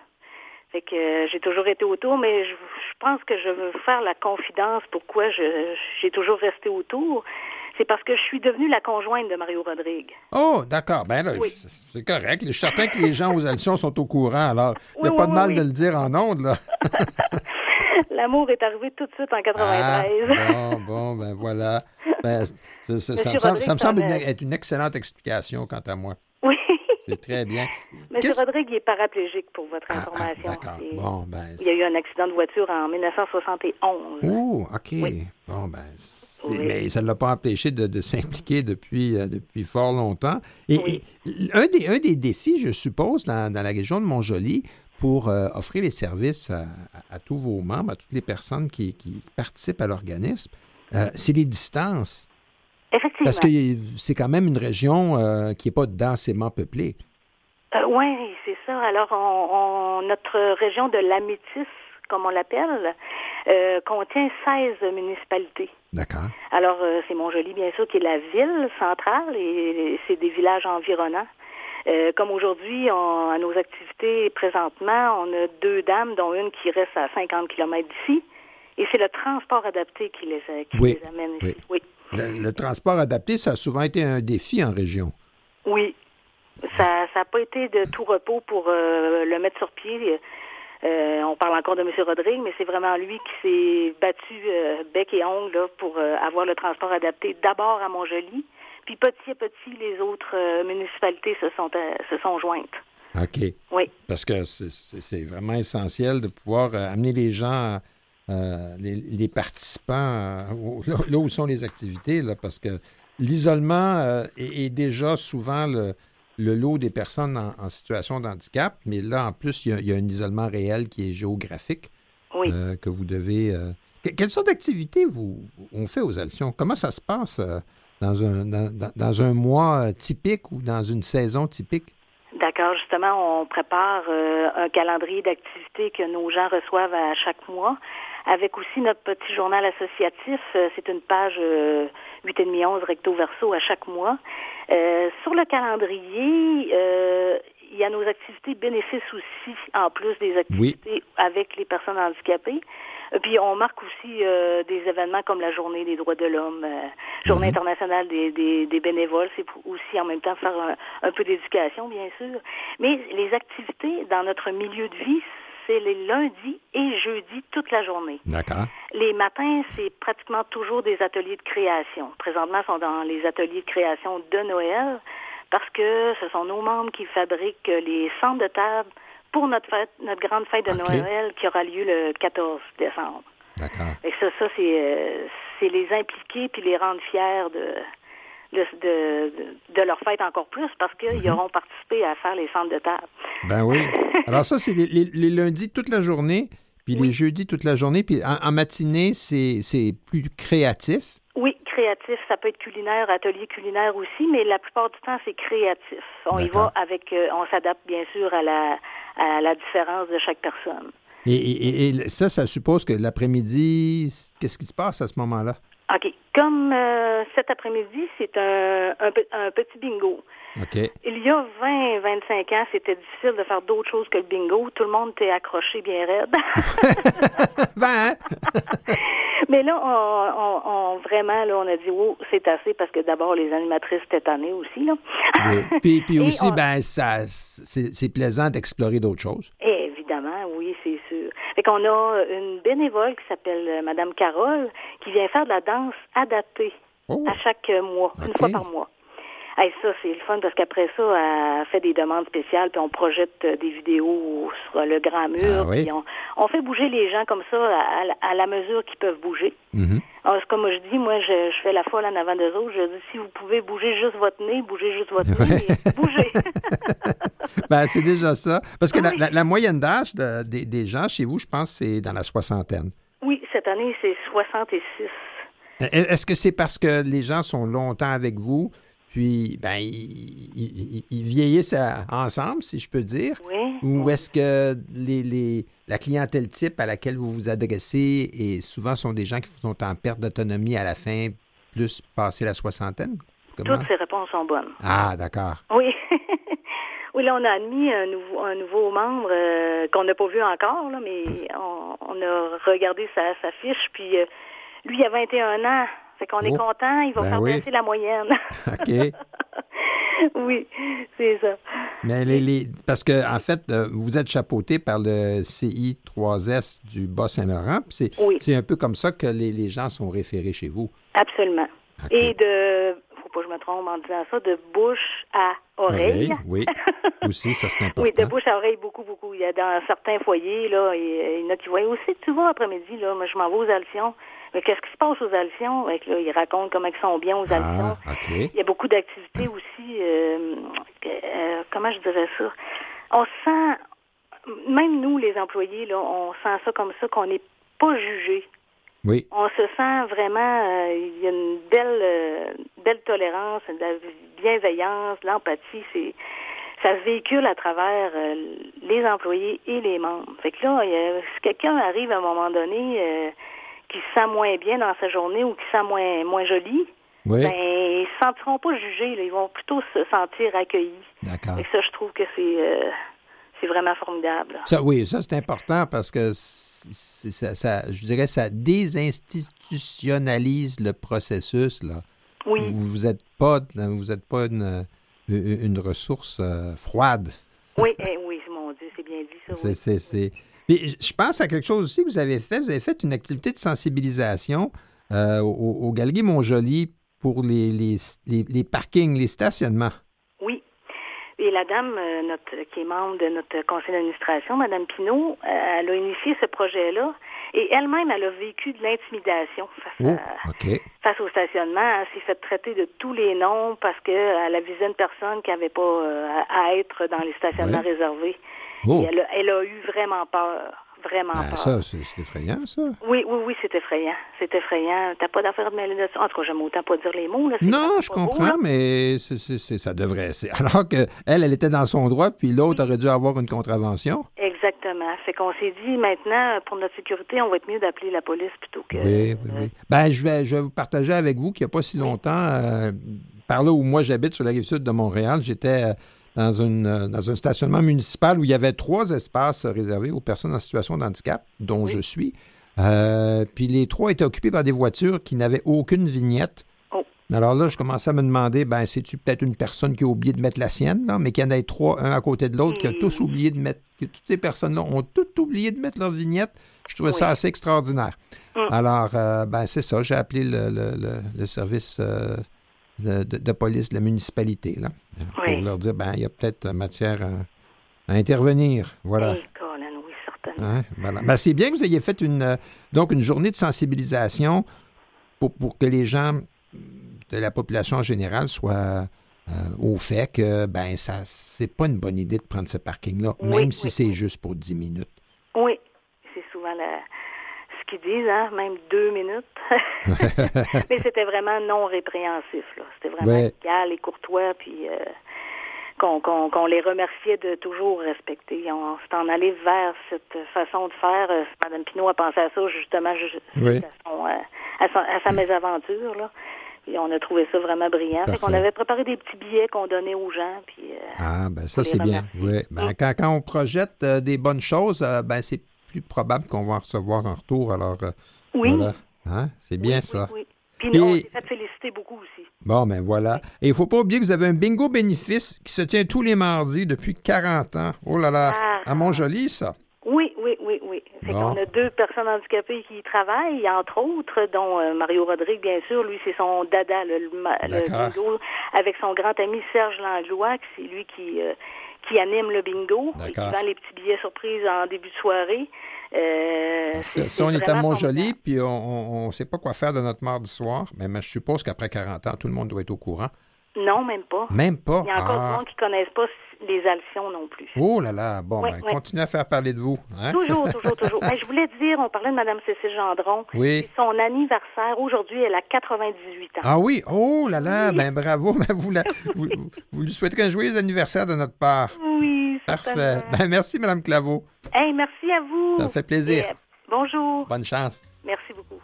Fait que j'ai toujours été autour, mais je pense que je veux faire la confidence pourquoi j'ai toujours resté autour. C'est parce que je suis devenue la conjointe de Mario Rodrigue. Oh, d'accord. Ben là, oui, c'est correct. Je suis certain que les gens aux Alcyons sont au courant, alors il n'y a pas de mal de le dire en ondes, là. L'amour est arrivé tout de suite en 93. Ben voilà. Ça me semble être une excellente explication quant à moi. Oui. C'est très bien. Monsieur Rodrigue est paraplégique, pour votre information. D'accord. Il y a eu un accident de voiture en 1971. Oh, OK. Oui. Mais ça ne l'a pas empêché de s'impliquer depuis fort longtemps. Et un des défis, je suppose, dans la région de Mont-Joli, pour offrir les services à tous vos membres, à toutes les personnes qui participent à l'organisme, c'est les distances. Effectivement. Parce que c'est quand même une région qui n'est pas densément peuplée. Oui, c'est ça. Alors, notre région de l'Amétis, comme on l'appelle, contient 16 municipalités. D'accord. Alors, c'est Mont-Joli, bien sûr, qui est la ville centrale et c'est des villages environnants. Comme aujourd'hui, à nos activités présentement, on a 2 dames, dont une qui reste à 50 km d'ici. Et c'est le transport adapté qui les amène ici. Oui. Le transport adapté, ça a souvent été un défi en région. Oui. Ça n'a pas été de tout repos pour le mettre sur pied. On parle encore de M. Rodrigue, mais c'est vraiment lui qui s'est battu bec et ongle là, pour avoir le transport adapté d'abord à Mont-Joli, puis petit à petit, les autres municipalités se sont jointes. OK. Oui. Parce que c'est vraiment essentiel de pouvoir amener les gens... les participants, là où sont les activités, là, parce que l'isolement est déjà souvent le lot des personnes en situation d'handicap, mais là, en plus, il y a un isolement réel qui est géographique, que vous devez... Quelle sorte d'activités on fait aux Alcyons? Comment ça se passe dans un mois typique ou dans une saison typique? D'accord. Justement, on prépare un calendrier d'activités que nos gens reçoivent à chaque mois, avec aussi notre petit journal associatif. C'est une page 8,5-11 recto-verso à chaque mois. Sur le calendrier, il y a nos activités bénéfices aussi, en plus des activités avec les personnes handicapées. Puis on marque aussi des événements comme la Journée des droits de l'homme, Journée internationale des bénévoles. C'est aussi en même temps faire un peu d'éducation, bien sûr. Mais les activités dans notre milieu de vie, c'est les lundis et jeudis toute la journée. D'accord. Les matins, c'est pratiquement toujours des ateliers de création. Présentement, ils sont dans les ateliers de création de Noël parce que ce sont nos membres qui fabriquent les centres de table pour notre grande fête de Noël qui aura lieu le 14 décembre. D'accord. Et ça c'est les impliquer puis les rendre fiers de leur fête encore plus parce qu'ils auront participé à faire les centres de table. Ben oui. Alors ça, c'est les lundis toute la journée, puis les jeudis toute la journée, puis en matinée, c'est plus créatif. Oui, créatif. Ça peut être culinaire, atelier culinaire aussi, mais la plupart du temps, c'est créatif. On y va avec... on s'adapte, bien sûr, à la différence de chaque personne. Et ça suppose que l'après-midi, qu'est-ce qui se passe à ce moment-là? OK. Comme Comme cet après-midi, c'est un petit bingo. Okay. Il y a 20-25 ans, c'était difficile de faire d'autres choses que le bingo. Tout le monde était accroché bien raide. Ben, hein? Mais là, on vraiment, là, on a dit, oh, c'est assez, parce que d'abord, les animatrices étaient tannées aussi, là. Oui. Puis aussi, c'est plaisant d'explorer d'autres choses. Évidemment, oui, c'est sûr. Fait qu'on a une bénévole qui s'appelle Madame Carole, qui vient faire de la danse adaptée à chaque mois, une fois par mois. Hey, ça, c'est le fun, parce qu'après ça, elle fait des demandes spéciales, puis on projette des vidéos sur le grand mur, puis on fait bouger les gens comme ça à la mesure qu'ils peuvent bouger. Mm-hmm. Alors, comme je dis, moi, je fais la folle en avant d'eux autres, je dis, si vous pouvez bougez juste votre nez, et bougez. Ben, c'est déjà ça. Parce que la moyenne d'âge des gens chez vous, je pense, c'est dans la soixantaine. Oui, cette année, c'est 66. Est-ce que c'est parce que les gens sont longtemps avec vous? Puis, ben, ils vieillissent ensemble, si je peux dire. Oui. Ou est-ce que la clientèle type à laquelle vous vous adressez, et souvent sont des gens qui sont en perte d'autonomie à la fin, plus passer la soixantaine? Comment? Toutes ces réponses sont bonnes. Ah, d'accord. Oui. Oui, là, on a admis un nouveau membre qu'on n'a pas vu encore, là, mais on a regardé sa fiche, puis lui, il a 21 ans. Fait qu'on est content, il va faire passer la moyenne. OK. Oui, c'est ça. Mais parce que, en fait, vous êtes chapeauté par le CI3S du Bas-Saint-Laurent. C'est un peu comme ça que les gens sont référés chez vous. Absolument. Okay. Et faut pas que je me trompe en disant ça, de bouche à oreille. Oui, aussi, ça c'est important. Oui, de bouche à oreille, beaucoup, beaucoup. Il y a dans certains foyers, là, il y en a qui voient aussi, tu vois, après-midi, là, moi, je m'en vais aux Alcyons. Mais qu'est-ce qui se passe aux Alcyons? Ils racontent comment ils sont bien aux Alcyons. Okay. Il y a beaucoup d'activités aussi. Comment je dirais ça? On sent, même nous, les employés, là, on sent ça comme ça, qu'on n'est pas jugés. Oui. On se sent vraiment, il y a une belle tolérance, de la bienveillance, l'empathie. Ça se véhicule à travers les employés et les membres. Fait que là, si quelqu'un arrive à un moment donné... qui se sent moins bien dans sa journée ou qui se sent moins joli, ben, ils ne se sentiront pas jugés. Là. Ils vont plutôt se sentir accueillis. D'accord. Et ça, je trouve que c'est vraiment formidable. Ça, oui, ça, c'est important parce que je dirais ça désinstitutionnalise le processus. Là. Oui. Vous êtes pas une ressource froide. Oui, oui, mon Dieu, c'est bien dit ça. Oui. Puis je pense à quelque chose aussi que vous avez fait. Vous avez fait une activité de sensibilisation au Galerie Mont-Joli pour les parkings, les stationnements. Oui. Et la dame qui est membre de notre conseil d'administration, Mme Pinault, elle a initié ce projet-là. Et elle-même, elle a vécu de l'intimidation face au stationnement. Elle s'est fait traiter de tous les noms parce qu'elle avisait une personne qui n'avait pas à être dans les stationnements réservés. Oh. Et elle a eu vraiment peur. Vraiment peur. Ça, c'est effrayant, ça. Oui, c'est effrayant. C'est effrayant. T'as pas d'affaire de mêler de ça. En tout cas, j'aime autant pas dire les mots. Là. Non, je comprends, mais ça devrait... Alors qu'elle était dans son droit, puis l'autre aurait dû avoir une contravention. Exactement. Fait qu'on s'est dit, maintenant, pour notre sécurité, on va être mieux d'appeler la police plutôt que... Oui. Ben, je vais vous partager avec vous qu'il n'y a pas si longtemps, par là où moi j'habite, sur la rive sud de Montréal, j'étais... dans un stationnement municipal où il y avait 3 espaces réservés aux personnes en situation de handicap, dont je suis. Puis les 3 étaient occupés par des voitures qui n'avaient aucune vignette. Oh. Alors là, je commençais à me demander, c'est-tu peut-être une personne qui a oublié de mettre la sienne, là, mais qu'il y en ait 3, un à côté de l'autre, qui a tous oublié de mettre, que toutes ces personnes-là ont toutes oublié de mettre leur vignette. Je trouvais ça assez extraordinaire. Mm. Alors, c'est ça, j'ai appelé le service... De police de la municipalité, là, pour leur dire, il y a peut-être matière à intervenir. Voilà. Oui, Colin, oui, certainement. Hein? Voilà. C'est bien que vous ayez fait une journée de sensibilisation pour que les gens de la population en général soient au fait que, ça c'est pas une bonne idée de prendre ce parking-là, même si c'est juste pour 10 minutes. Oui, c'est souvent qui disent, hein, même 2 minutes. Mais c'était vraiment non répréhensif, là. C'était vraiment égal et courtois, puis qu'on les remerciait de toujours respecter. On s'est en allé vers cette façon de faire. Mme Pinault a pensé à ça, justement, à sa mésaventure, là. Et on a trouvé ça vraiment brillant. On avait préparé des petits billets qu'on donnait aux gens. Puis, ça, c'est bien. Oui. Ben, quand on projette des bonnes choses, c'est plus probable qu'on va en recevoir en retour. Alors, oui. Voilà. Hein? C'est bien ça. Oui. Puis on s'est fait féliciter beaucoup aussi. Bon, ben voilà. Et il ne faut pas oublier que vous avez un bingo bénéfice qui se tient tous les mardis depuis 40 ans. Oh là là! À Mont-Joli, ça? Oui. On a deux personnes handicapées qui y travaillent, entre autres, dont Mario Rodrigue, bien sûr. Lui, c'est son dada, le bingo, avec son grand ami Serge Langlois, c'est lui qui anime le bingo, et qui vend les petits billets surprises en début de soirée. Si on est à Mont-Joli, puis on ne sait pas quoi faire de notre mardi soir, mais je suppose qu'après 40 ans, tout le monde doit être au courant. Non, même pas. Même pas? Il y a encore des gens qui ne connaissent pas les Alcyons non plus. Oh là là! Bon, continuez à faire parler de vous. Hein? Toujours. Je voulais dire, on parlait de Mme Cécile Gendron. Oui. Son anniversaire, aujourd'hui, elle a 98 ans. Ah oui? Oh là là! Oui. Bravo! Vous lui souhaiterez un joyeux anniversaire de notre part. Oui, parfait. Merci, Mme Claveau. Merci à vous. Ça me fait plaisir. Et, bonjour. Bonne chance. Merci beaucoup.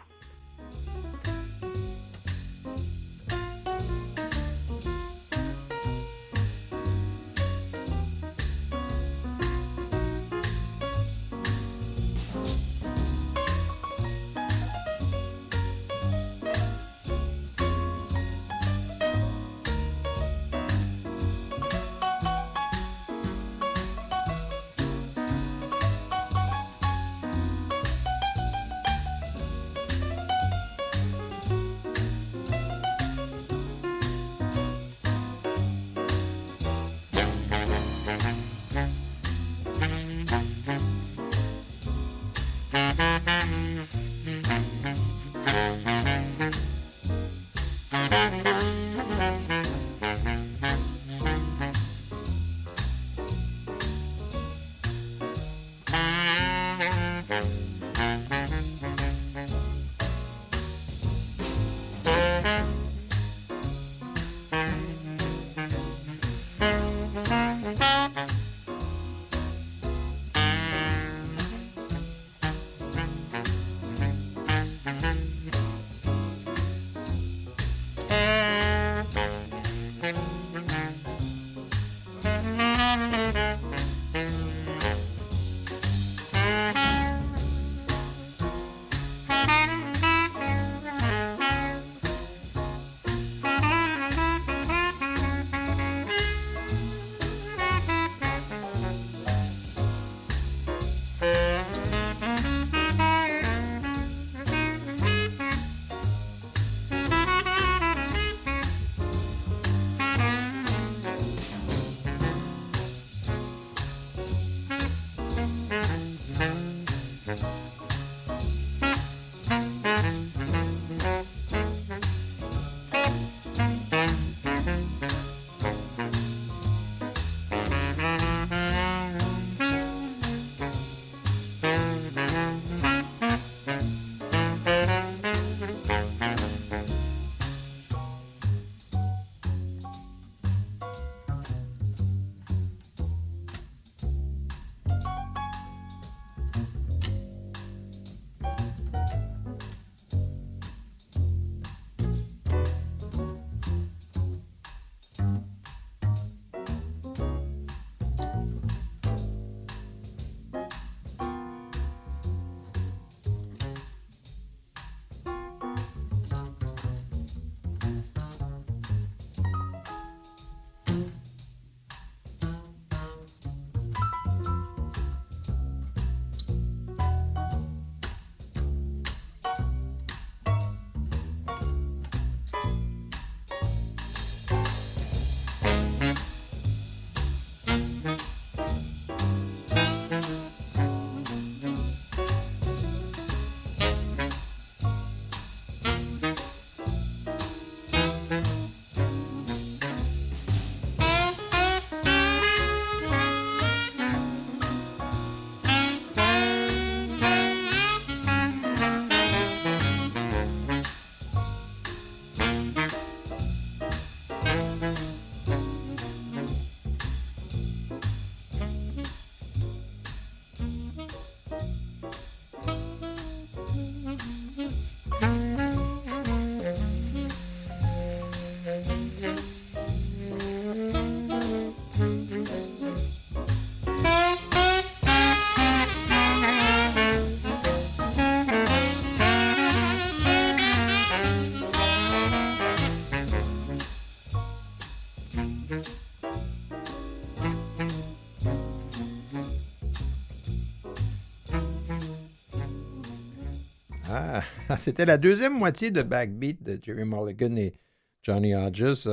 Ah, c'était la deuxième moitié de Backbeat de Jerry Mulligan et Johnny Hodges.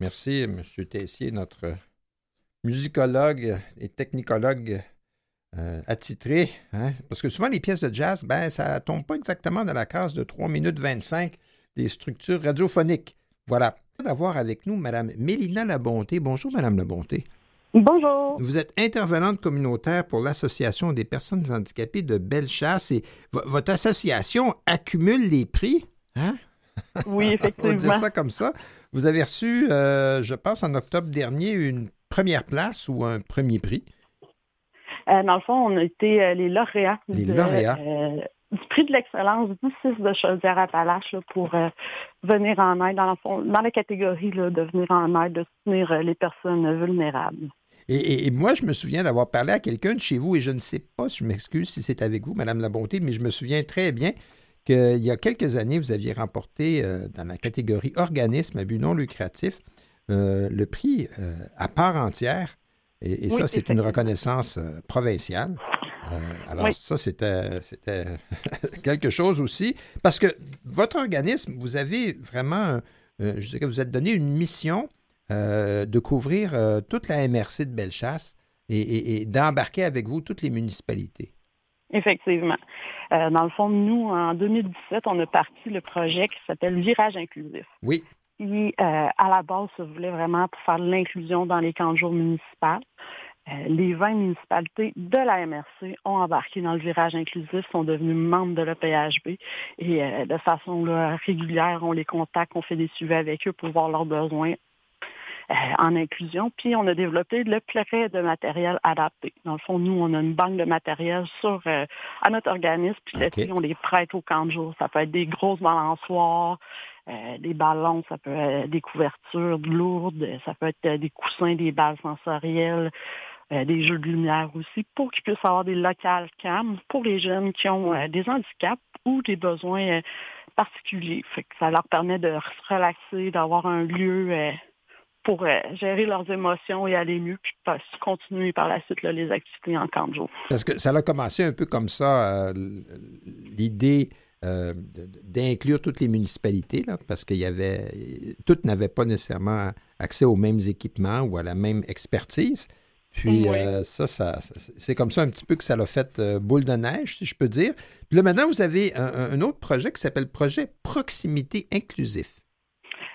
Merci, M. Tessier, notre musicologue et technicologue attitré. Hein? Parce que souvent, les pièces de jazz, ben, ça ne tombe pas exactement dans la case de 3 minutes 25 des structures radiophoniques. Voilà. D'avoir avec nous Mme Mélina Labonté. Bonjour, Mme Labonté. Bonjour. Vous êtes intervenante communautaire pour l'Association des personnes handicapées de Bellechasse et votre association accumule les prix, hein? Oui, effectivement. On va dire ça comme ça. Vous avez reçu, je pense, en octobre dernier, une première place ou un premier prix. Dans le fond, on a été les lauréats. Du prix de l'excellence du 6 de Chaudière-Appalaches pour venir en aide, dans la catégorie là, de venir en aide, de soutenir les personnes vulnérables. Et moi, je me souviens d'avoir parlé à quelqu'un de chez vous, et je ne sais pas, je m'excuse si c'est avec vous, Mme Labonté, mais je me souviens très bien qu'il y a quelques années, vous aviez remporté dans la catégorie organisme à but non lucratif le prix à part entière, et oui, ça, c'est une reconnaissance provinciale. Alors oui. Ça, c'était quelque chose aussi, parce que votre organisme, vous avez vraiment, je dirais que vous êtes donné une mission de couvrir toute la MRC de Bellechasse et d'embarquer avec vous toutes les municipalités. Effectivement. Dans le fond, nous, en 2017, on a parti le projet qui s'appelle Virage inclusif. Oui. Qui, à la base, se voulait vraiment pour faire de l'inclusion dans les camps de jour municipaux. Les 20 municipalités de la MRC ont embarqué dans le virage inclusif, sont devenues membres de l'EPHB et de façon là, régulière, on les contacte, on fait des suivis avec eux pour voir leurs besoins en inclusion. Puis on a développé le pléthore de matériel adapté. Dans le fond, nous, on a une banque de matériel à notre organisme, puis okay. On les prête au camp de jour. Ça peut être des grosses balançoires, des ballons, ça peut être des couvertures lourdes, ça peut être des coussins, des balles sensorielles, des jeux de lumière aussi, pour qu'ils puissent avoir des locales calmes pour les jeunes qui ont des handicaps ou des besoins particuliers. Fait que ça leur permet de se relaxer, d'avoir un lieu pour gérer leurs émotions et aller mieux, puis continuer par la suite là, les activités en camp de jour. Parce que ça a commencé un peu comme ça, l'idée d'inclure toutes les municipalités, là, parce qu'il y avait toutes n'avaient pas nécessairement accès aux mêmes équipements ou à la même expertise. Puis oui. C'est comme ça un petit peu que ça l'a fait boule de neige, si je peux dire. Puis là, maintenant, vous avez un autre projet qui s'appelle Projet Proximité Inclusif.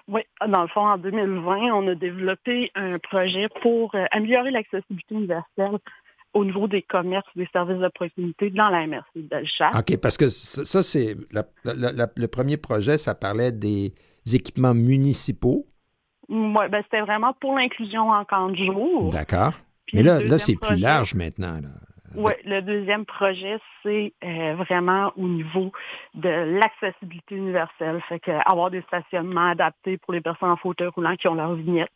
Oui, dans le fond, en 2020, on a développé un projet pour améliorer l'accessibilité universelle au niveau des commerces, des services de proximité dans la MRC de Bellechasse. OK, parce que ça, c'est le premier projet, ça parlait des équipements municipaux. Oui, bien, c'était vraiment pour l'inclusion en camp de jour. D'accord. Puis mais là c'est projet, plus large maintenant, là. Oui, le deuxième projet, c'est vraiment au niveau de l'accessibilité universelle. Fait qu'avoir des stationnements adaptés pour les personnes en fauteuil roulant qui ont leur vignette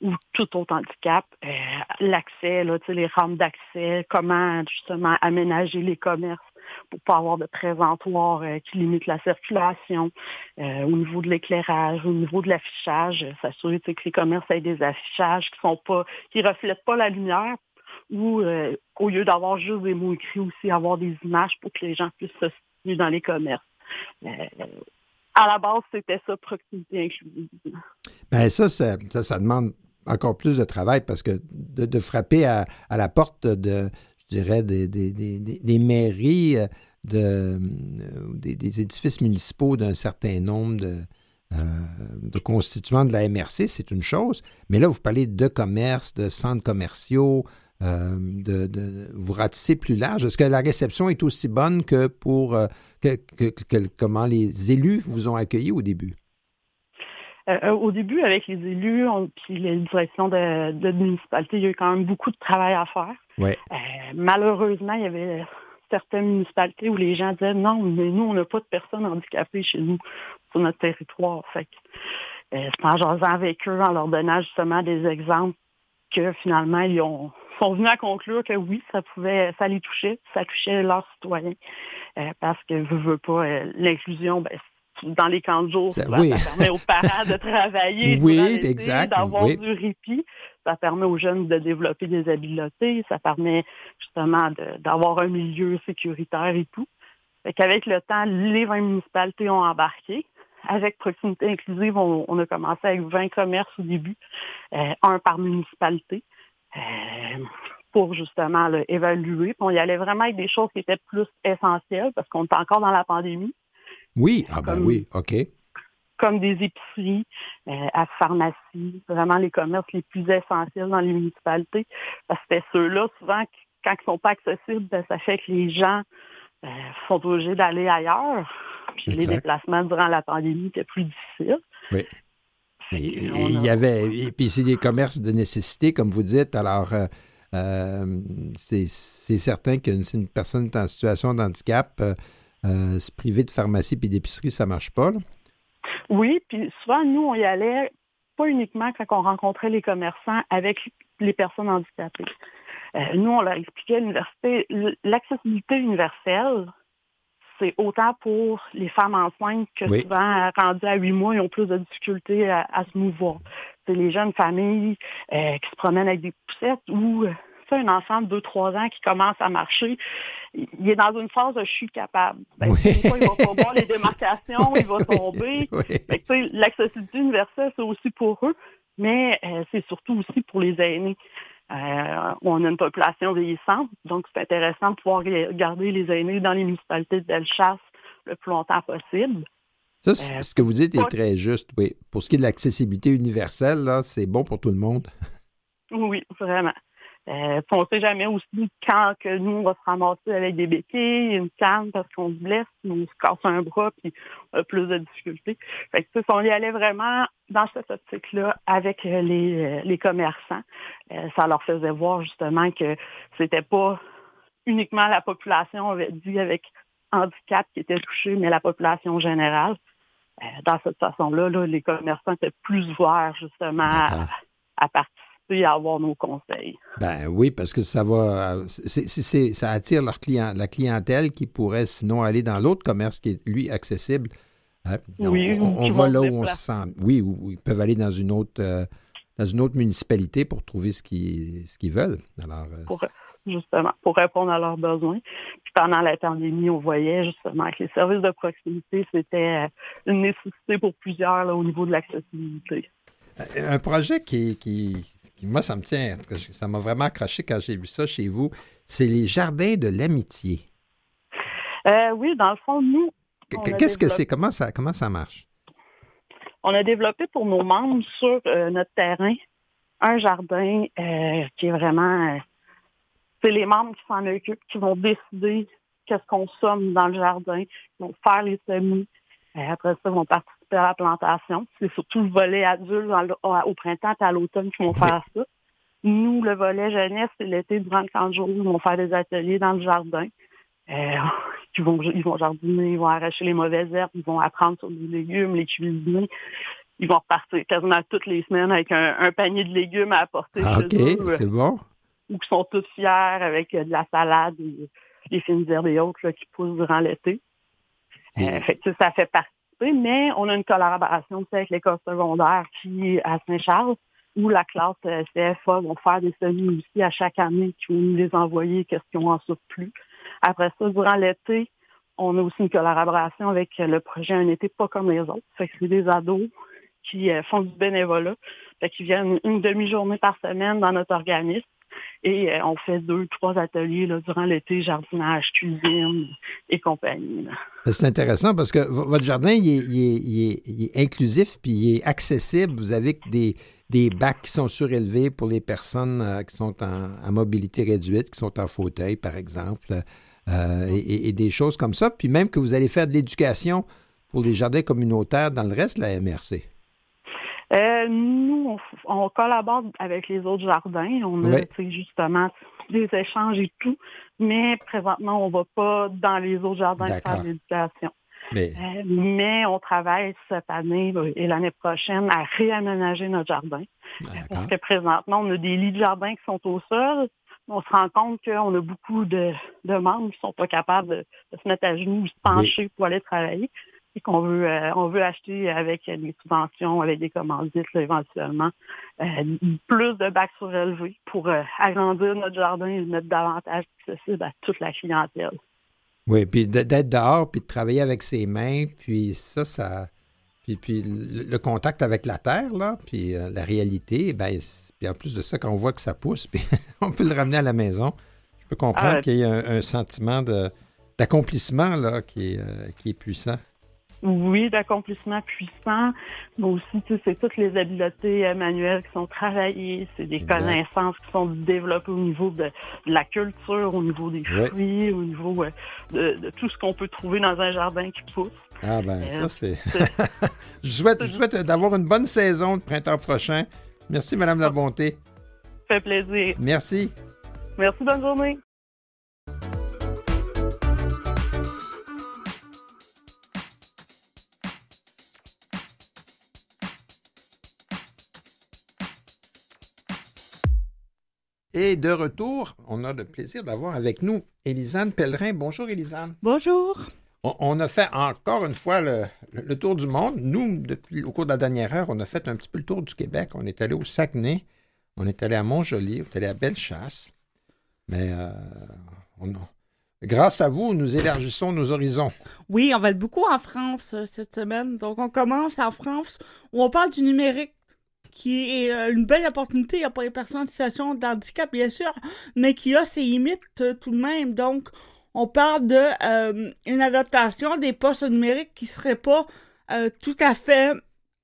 ou tout autre handicap. L'accès, là, tu sais, les rampes d'accès, comment justement aménager les commerces pour ne pas avoir de présentoirs qui limitent la circulation, au niveau de l'éclairage, au niveau de l'affichage, s'assurer que les commerces aient des affichages qui ne reflètent pas la lumière, ou au lieu d'avoir juste des mots écrits, aussi avoir des images pour que les gens puissent se situer dans les commerces. À la base, c'était ça, proximité inclusive. Bien, ça demande encore plus de travail parce que de frapper à la porte de, je dirais, des mairies, des édifices municipaux d'un certain nombre de constituants de la MRC, c'est une chose, mais là, vous parlez de commerces, de centres commerciaux, vous ratissez plus large. Est-ce que la réception est aussi bonne que pour comment les élus vous ont accueillis au début? Au début, avec les élus puis les directions de municipalité, il y a eu quand même beaucoup de travail à faire. Ouais. Malheureusement, il y avait certaines municipalités où les gens disaient « Non, mais nous, on n'a pas de personnes handicapées chez nous, sur notre territoire. » Fait que, c'est en jasant avec eux, en leur donnant justement des exemples que finalement, ils sont venus à conclure que oui, ça les touchait, ça touchait leurs citoyens. Parce que je veux pas l'inclusion, dans les camps de jour, ça permet aux parents de travailler, d'avoir du répit, ça permet aux jeunes de développer des habiletés, ça permet justement d'avoir un milieu sécuritaire et tout. Fait qu'avec le temps, les 20 municipalités ont embarqué. Avec Proximité inclusive, on a commencé avec 20 commerces au début, un par municipalité, pour justement là, évaluer. Puis on y allait vraiment avec des choses qui étaient plus essentielles parce qu'on était encore dans la pandémie. Oui, ah ben oui, OK. Comme des épiceries, à pharmacie, vraiment les commerces les plus essentiels dans les municipalités. Parce que ceux-là, souvent, quand ils ne sont pas accessibles, ben, ça fait que les gens sont obligés d'aller ailleurs. Puis exact. Les déplacements durant la pandémie étaient plus difficiles. Oui. Puis c'est des commerces de nécessité, comme vous dites. Alors, c'est certain que si une personne est en situation de handicap, se priver de pharmacie puis d'épicerie, ça ne marche pas, là. Oui, puis souvent, nous, on y allait pas uniquement quand on rencontrait les commerçants avec les personnes handicapées. Nous, on leur expliquait l'accessibilité universelle, c'est autant pour les femmes enceintes que oui. Souvent, rendues à 8 mois, ils ont plus de difficultés à se mouvoir. C'est les jeunes familles qui se promènent avec des poussettes ou un enfant de 2-3 ans qui commence à marcher, il est dans une phase de « je suis capable ». Ben, oui. Des fois, il va pas voir les démarcations, oui, il va tomber. Oui. Fait que, l'accessibilité universelle, c'est aussi pour eux, mais c'est surtout aussi pour les aînés. On a une population vieillissante, donc c'est intéressant de pouvoir garder les aînés dans les municipalités de Bellechasse le plus longtemps possible. Ça, ce que vous dites est très juste. Oui. Pour ce qui est de l'accessibilité universelle, là, c'est bon pour tout le monde. Oui, vraiment. On ne sait jamais aussi quand que nous, on va se ramasser avec des béquilles, une canne parce qu'on se blesse, on se casse un bras, puis on a plus de difficultés. Fait que, on y allait vraiment dans cette optique-là avec les commerçants. Ça leur faisait voir justement que c'était pas uniquement la population, on avait dit, avec handicap qui était touchée, mais la population générale. Dans cette façon-là, là, les commerçants étaient plus ouverts justement à participer. À avoir nos conseils. Ben oui, parce que ça va, ça attire la clientèle qui pourrait sinon aller dans l'autre commerce qui est, lui, accessible. Oui, on va là où on se sent. Oui, où ils peuvent aller dans une autre municipalité pour trouver ce qu'ils veulent. Alors, justement, pour répondre à leurs besoins. Puis pendant la pandémie, on voyait justement que les services de proximité, c'était une nécessité pour plusieurs là, au niveau de l'accessibilité. Un projet qui moi, ça me tient, ça m'a vraiment accroché quand j'ai vu ça chez vous, c'est les jardins de l'amitié. Oui, dans le fond, nous... Qu'est-ce que c'est? Comment ça marche? On a développé pour nos membres sur notre terrain un jardin qui est vraiment... c'est les membres qui s'en occupent, qui vont décider qu'est-ce qu'on somme dans le jardin, qui vont faire les semis, après ça, ils vont partir à la plantation. C'est surtout le volet adulte au printemps et à l'automne qui vont faire ça. Nous, le volet jeunesse, c'est l'été durant le camp de jour. Ils vont faire des ateliers dans le jardin. Ils vont jardiner, ils vont arracher les mauvaises herbes, ils vont apprendre sur les légumes, les cuisiner. Ils vont repartir quasiment toutes les semaines avec un panier de légumes à apporter. Ah, OK, c'est bon. Ou qui sont tous fiers avec de la salade, des fines herbes et autres là, qui poussent durant l'été. Fait que ça fait partie. Mais on a une collaboration avec l'école secondaire qui à Saint-Charles, où la classe CFA vont faire des semis aussi à chaque année, qui vont nous les envoyer, qu'est-ce qu'ils ont en surplus. Après ça, durant l'été, on a aussi une collaboration avec le projet Un été pas comme les autres. Fait que c'est des ados qui font du bénévolat, qui viennent une demi-journée par semaine dans notre organisme. Et on fait 2-3 ateliers là, durant l'été, jardinage, cuisine et compagnie. Là. C'est intéressant parce que votre jardin, il est inclusif puis il est accessible. Vous avez des bacs qui sont surélevés pour les personnes qui sont en mobilité réduite, qui sont en fauteuil, par exemple, et des choses comme ça. Puis même que vous allez faire de l'éducation pour les jardins communautaires dans le reste de la MRC. Nous, on collabore avec les autres jardins. On a justement des échanges et tout, mais présentement, on ne va pas dans les autres jardins faire de l'éducation. Mais on travaille cette année et l'année prochaine à réaménager notre jardin. Parce que présentement, on a des lits de jardin qui sont au sol. On se rend compte qu'on a beaucoup de membres qui ne sont pas capables de se mettre à genoux ou se pencher pour aller travailler. Et qu'on veut acheter avec des subventions, avec des commandites là, éventuellement, plus de bacs surélevés pour agrandir notre jardin et le mettre davantage accessible à toute la clientèle. Oui, puis d'être dehors, puis de travailler avec ses mains, puis ça... Puis le contact avec la terre, là, puis la réalité, ben, puis en plus de ça, quand on voit que ça pousse, puis on peut le ramener à la maison, je peux comprendre qu'il y a un sentiment d'accomplissement là, qui est puissant. Oui, d'accomplissement puissant, mais aussi, tu sais, c'est toutes les habiletés manuelles qui sont travaillées, c'est des connaissances qui sont développées au niveau de la culture, au niveau des fruits, au niveau de tout ce qu'on peut trouver dans un jardin qui pousse. Ah ben, ça c'est... je souhaite d'avoir une bonne saison de printemps prochain. Merci, Mme Labonté. Ça fait plaisir. Merci. Merci, bonne journée. Et de retour, on a le plaisir d'avoir avec nous Élisane Pellerin. Bonjour, Élisane. Bonjour. On a fait encore une fois le tour du monde. Nous, au cours de la dernière heure, on a fait un petit peu le tour du Québec. On est allé au Saguenay, on est allé à Mont-Joli, on est allé à Bellechasse. Mais grâce à vous, nous élargissons nos horizons. Oui, on va être beaucoup en France cette semaine. Donc, on commence en France où on parle du numérique, qui est une belle opportunité pour les personnes en situation d'handicap, bien sûr, mais qui a ses limites tout de même. Donc, on parle d'une adaptation des postes numériques qui ne seraient pas tout à fait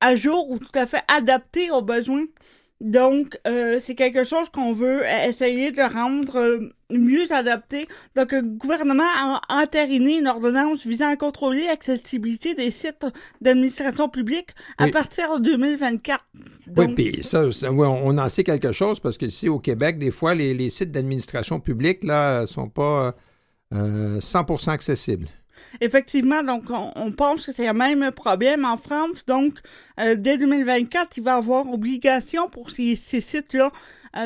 à jour ou tout à fait adaptés aux besoins. Donc, c'est quelque chose qu'on veut essayer de rendre mieux adapté. Donc, le gouvernement a entériné une ordonnance visant à contrôler l'accessibilité des sites d'administration publique à partir de 2024. Donc... Oui, puis ça, on en sait quelque chose parce qu'ici, au Québec, des fois, les sites d'administration publique ne sont pas 100% accessibles. Effectivement, donc on pense que c'est le même problème en France. Donc, dès 2024, il va y avoir obligation pour ces sites-là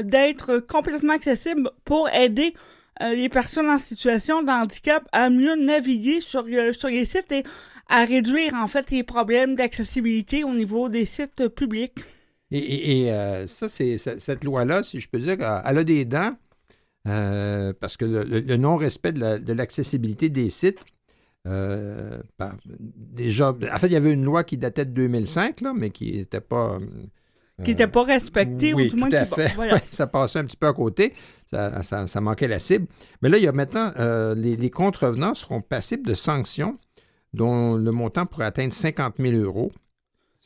d'être complètement accessibles pour aider les personnes en situation de handicap à mieux naviguer sur les sites et à réduire, en fait, les problèmes d'accessibilité au niveau des sites publics. Et ça, cette loi-là, si je peux dire, elle a des dents parce que le non-respect de l'accessibilité des sites... déjà, en fait, il y avait une loi qui datait de 2005, là, mais qui n'était pas... qui n'était pas respectée, ou du moins... Oui, tout à fait. Voilà. Ça passait un petit peu à côté. Ça manquait la cible. Mais là, il y a maintenant... les contrevenants seront passibles de sanctions dont le montant pourrait atteindre 50 000 €.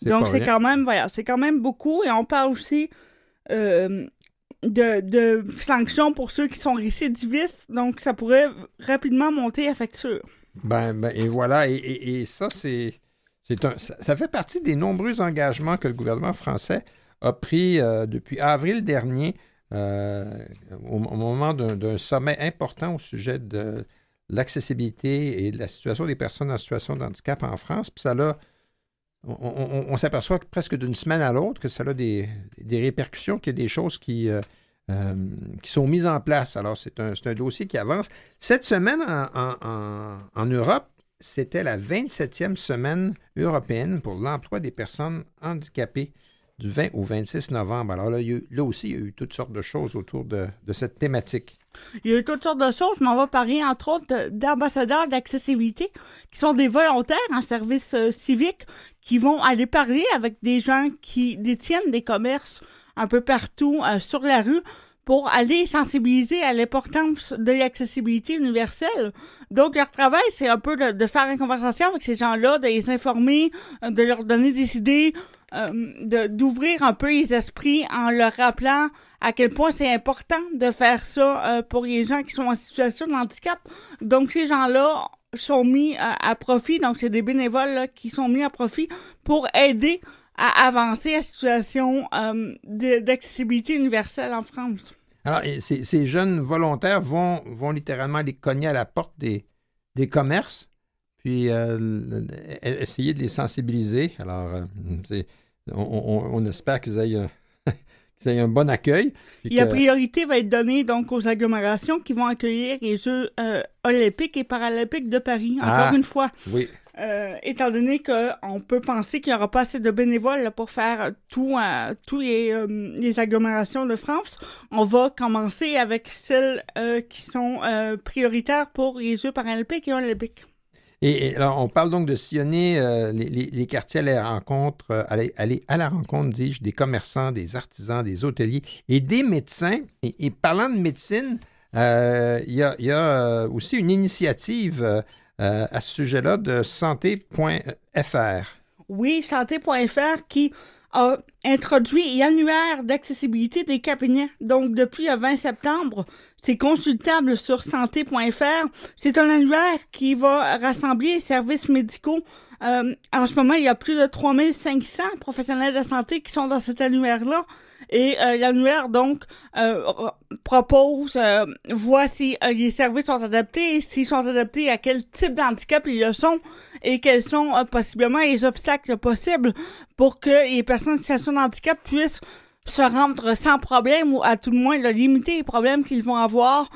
Donc, c'est quand même... Voilà, c'est quand même beaucoup. Et on parle aussi... de sanctions pour ceux qui sont récidivistes. Donc, ça pourrait rapidement monter à facture. Ben, et voilà. Et ça, ça fait partie des nombreux engagements que le gouvernement français a pris depuis avril dernier, au moment d'un sommet important au sujet de l'accessibilité et de la situation des personnes en situation de handicap en France. Puis ça l'a... On s'aperçoit presque d'une semaine à l'autre que ça a des répercussions, qu'il y a des choses qui sont mises en place. Alors, c'est un dossier qui avance. Cette semaine, en Europe, c'était la 27e semaine européenne pour l'emploi des personnes handicapées du 20 au 26 novembre. Alors là, il y a eu toutes sortes de choses autour de cette thématique. Il y a eu toutes sortes de choses, mais on va parler entre autres d'ambassadeurs d'accessibilité qui sont des volontaires en service civique qui vont aller parler avec des gens qui détiennent des commerces un peu partout sur la rue pour aller sensibiliser à l'importance de l'accessibilité universelle. Donc, leur travail, c'est un peu de faire une conversation avec ces gens-là, de les informer, de leur donner des idées, d'ouvrir un peu les esprits en leur rappelant à quel point c'est important de faire ça pour les gens qui sont en situation de handicap. Donc, ces gens-là sont mis à profit. Donc, c'est des bénévoles là, qui sont mis à profit pour aider à avancer la situation d'accessibilité universelle en France. Alors, ces jeunes volontaires vont littéralement aller cogner à la porte des commerces puis essayer de les sensibiliser. Alors, on espère qu'ils aillent... C'est un bon accueil. La priorité va être donnée donc aux agglomérations qui vont accueillir les Jeux olympiques et paralympiques de Paris, encore une fois. Oui. étant donné qu'on peut penser qu'il n'y aura pas assez de bénévoles là, pour faire toutes les agglomérations de France, on va commencer avec celles qui sont prioritaires pour les Jeux paralympiques et olympiques. Et alors, on parle donc de sillonner les quartiers aller à la rencontre, dis-je, des commerçants, des artisans, des hôteliers et des médecins. Et parlant de médecine, il y a aussi une initiative à ce sujet-là de Santé.fr. Oui, Santé.fr qui a introduit l'annuaire d'accessibilité des cabinets. Donc, depuis le 20 septembre, c'est consultable sur santé.fr. C'est un annuaire qui va rassembler les services médicaux. En ce moment, il y a plus de 3500 professionnels de santé qui sont dans cet annuaire-là. Et l'annuaire, donc, propose, voit si les services sont adaptés, s'ils sont adaptés à quel type d'handicap ils le sont et quels sont possiblement les obstacles possibles pour que les personnes en situation de handicap puissent se rendre sans problème ou à tout le moins là, limiter les problèmes qu'ils vont avoir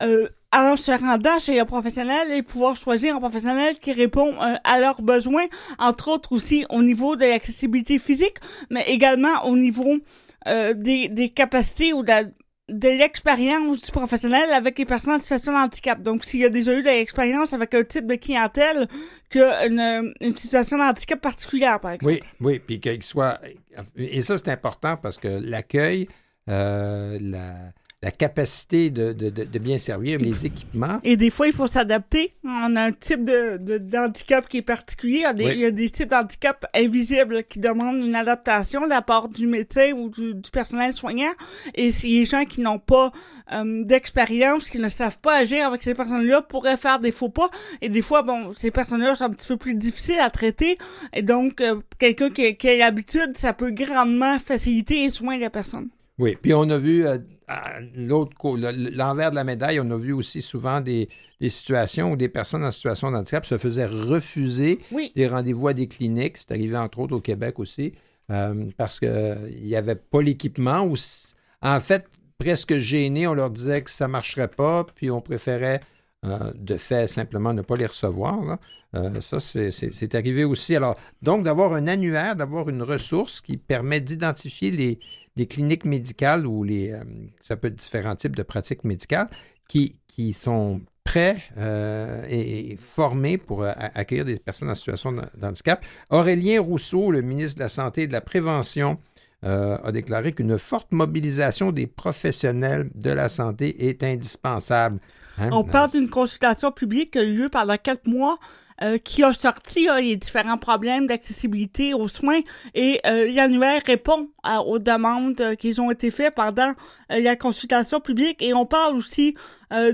en se rendant chez le professionnel et pouvoir choisir un professionnel qui répond à leurs besoins, entre autres aussi au niveau de l'accessibilité physique, mais également au niveau des capacités ou de l'expérience du professionnel avec les personnes en situation de handicap. Donc, s'il y a déjà eu de l'expérience avec un type de clientèle qu'une situation de handicap particulière, par exemple. Oui, puis qu'il soit... Et ça, c'est important parce que l'accueil, la capacité de bien servir, les équipements... Et des fois, il faut s'adapter. On a un type d'handicap qui est particulier. Il y a des types d'handicap invisibles qui demandent une adaptation de la part du médecin ou du personnel soignant. Et les gens qui n'ont pas d'expérience, qui ne savent pas agir avec ces personnes-là, pourraient faire des faux pas. Et des fois, bon, ces personnes-là sont un petit peu plus difficiles à traiter. Et donc, quelqu'un qui a l'habitude, ça peut grandement faciliter les soins de la personne. Oui, puis on a vu... l'envers de la médaille, on a vu aussi souvent des situations où des personnes en situation de handicap se faisaient refuser des rendez-vous à des cliniques. C'est arrivé entre autres au Québec aussi, parce qu'il n'y avait pas l'équipement. Ou, en fait, presque gêné, on leur disait que ça ne marcherait pas, puis on préférait, de fait, simplement ne pas les recevoir. Là. Ça, c'est arrivé aussi. Alors, donc, d'avoir un annuaire, d'avoir une ressource qui permet d'identifier les cliniques médicales ou ça peut être différents types de pratiques médicales qui sont prêts et formés pour accueillir des personnes en situation d'handicap. Aurélien Rousseau, le ministre de la Santé et de la Prévention, a déclaré qu'une forte mobilisation des professionnels de la santé est indispensable. Hein? On parle d'une consultation publique qui a eu lieu pendant 4 mois qui a sorti les différents problèmes d'accessibilité aux soins et l'annuaire répond aux demandes qui ont été faites pendant la consultation publique. Et on parle aussi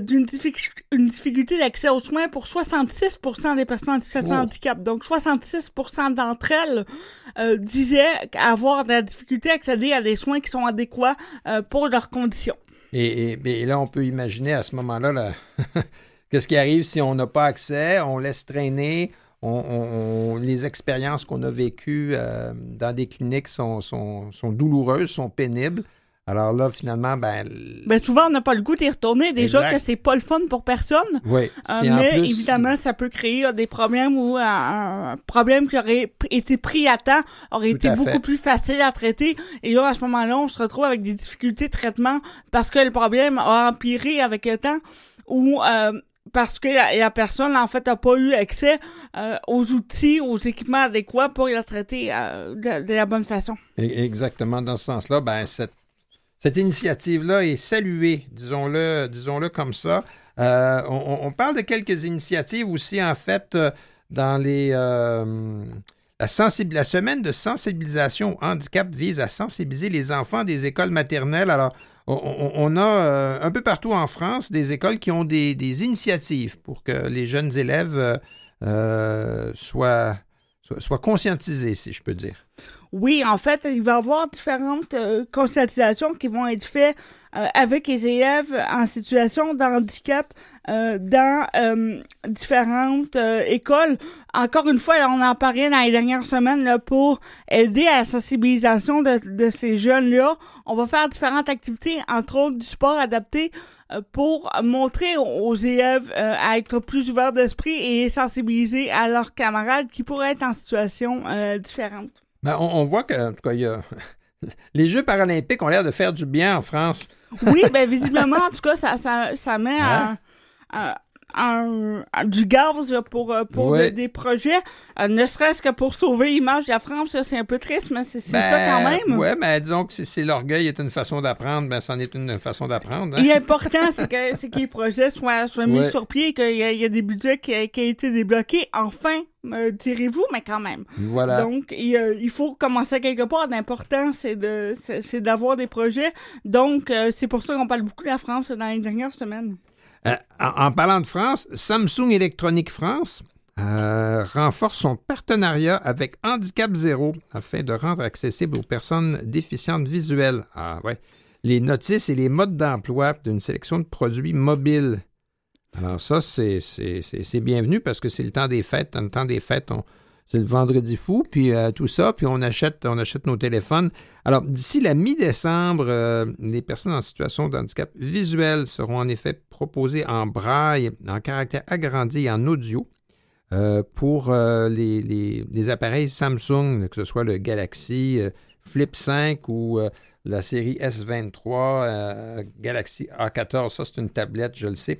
d'une difficulté d'accès aux soins pour 66% des personnes en situation de handicap. Donc, 66% d'entre elles disaient avoir de la difficulté à accéder à des soins qui sont adéquats pour leurs conditions. Et là, on peut imaginer à ce moment-là... Qu'est-ce qui arrive si on n'a pas accès, on laisse traîner, les expériences qu'on a vécues dans des cliniques sont douloureuses, sont pénibles. Alors là, finalement, souvent, on n'a pas le goût d'y retourner. Déjà que c'est pas le fun pour personne. Oui. Évidemment, ça peut créer des problèmes où un problème qui aurait été pris à temps aurait été beaucoup plus facile à traiter. Et là, à ce moment-là, on se retrouve avec des difficultés de traitement parce que le problème a empiré avec le temps ou... parce que la personne, en fait, n'a pas eu accès aux outils, aux équipements adéquats pour la traiter de la bonne façon. Exactement. Dans ce sens-là, cette initiative-là est saluée, disons-le comme ça. On parle de quelques initiatives aussi, en fait, dans les... la semaine de sensibilisation au handicap vise à sensibiliser les enfants des écoles maternelles. Alors, on a un peu partout en France des écoles qui ont des initiatives pour que les jeunes élèves soient conscientisés, si je peux dire. Oui, en fait, il va y avoir différentes conscientisations qui vont être faites avec les élèves en situation de handicap dans différentes écoles. Encore une fois, là, on en parlait dans les dernières semaines là, pour aider à la sensibilisation de ces jeunes-là. On va faire différentes activités, entre autres du sport adapté pour montrer aux élèves à être plus ouverts d'esprit et sensibiliser à leurs camarades qui pourraient être en situation différente. Ben, on voit que, en tout cas, il y a... Les Jeux paralympiques ont l'air de faire du bien en France. Oui, bien visiblement, en tout cas, ça met du gaz pour des projets, ne serait-ce que pour sauver l'image de la France. Ça, c'est un peu triste, mais c'est ça quand même. Oui, mais disons que si l'orgueil est une façon d'apprendre, ben c'en est une façon d'apprendre. Hein? L'important, c'est que les projets soient mis sur pied et qu'il y a des budgets qui aient été débloqués. Enfin, direz-vous, mais quand même. Voilà. Donc, il faut commencer quelque part. L'important, c'est d'avoir des projets. Donc, c'est pour ça qu'on parle beaucoup de la France dans les dernières semaines. En parlant de France, Samsung Electronics France renforce son partenariat avec Handicap Zéro afin de rendre accessible aux personnes déficientes visuelles les notices et les modes d'emploi d'une sélection de produits mobiles. Alors ça, c'est bienvenu parce que c'est le temps des fêtes. Dans le temps des fêtes, c'est le vendredi fou, puis tout ça, puis on achète nos téléphones. Alors, d'ici la mi-décembre, les personnes en situation de handicap visuel seront en effet proposées en braille, en caractère agrandi et en audio pour les appareils Samsung, que ce soit le Galaxy Flip 5 ou la série S23, Galaxy A14, ça c'est une tablette, je le sais.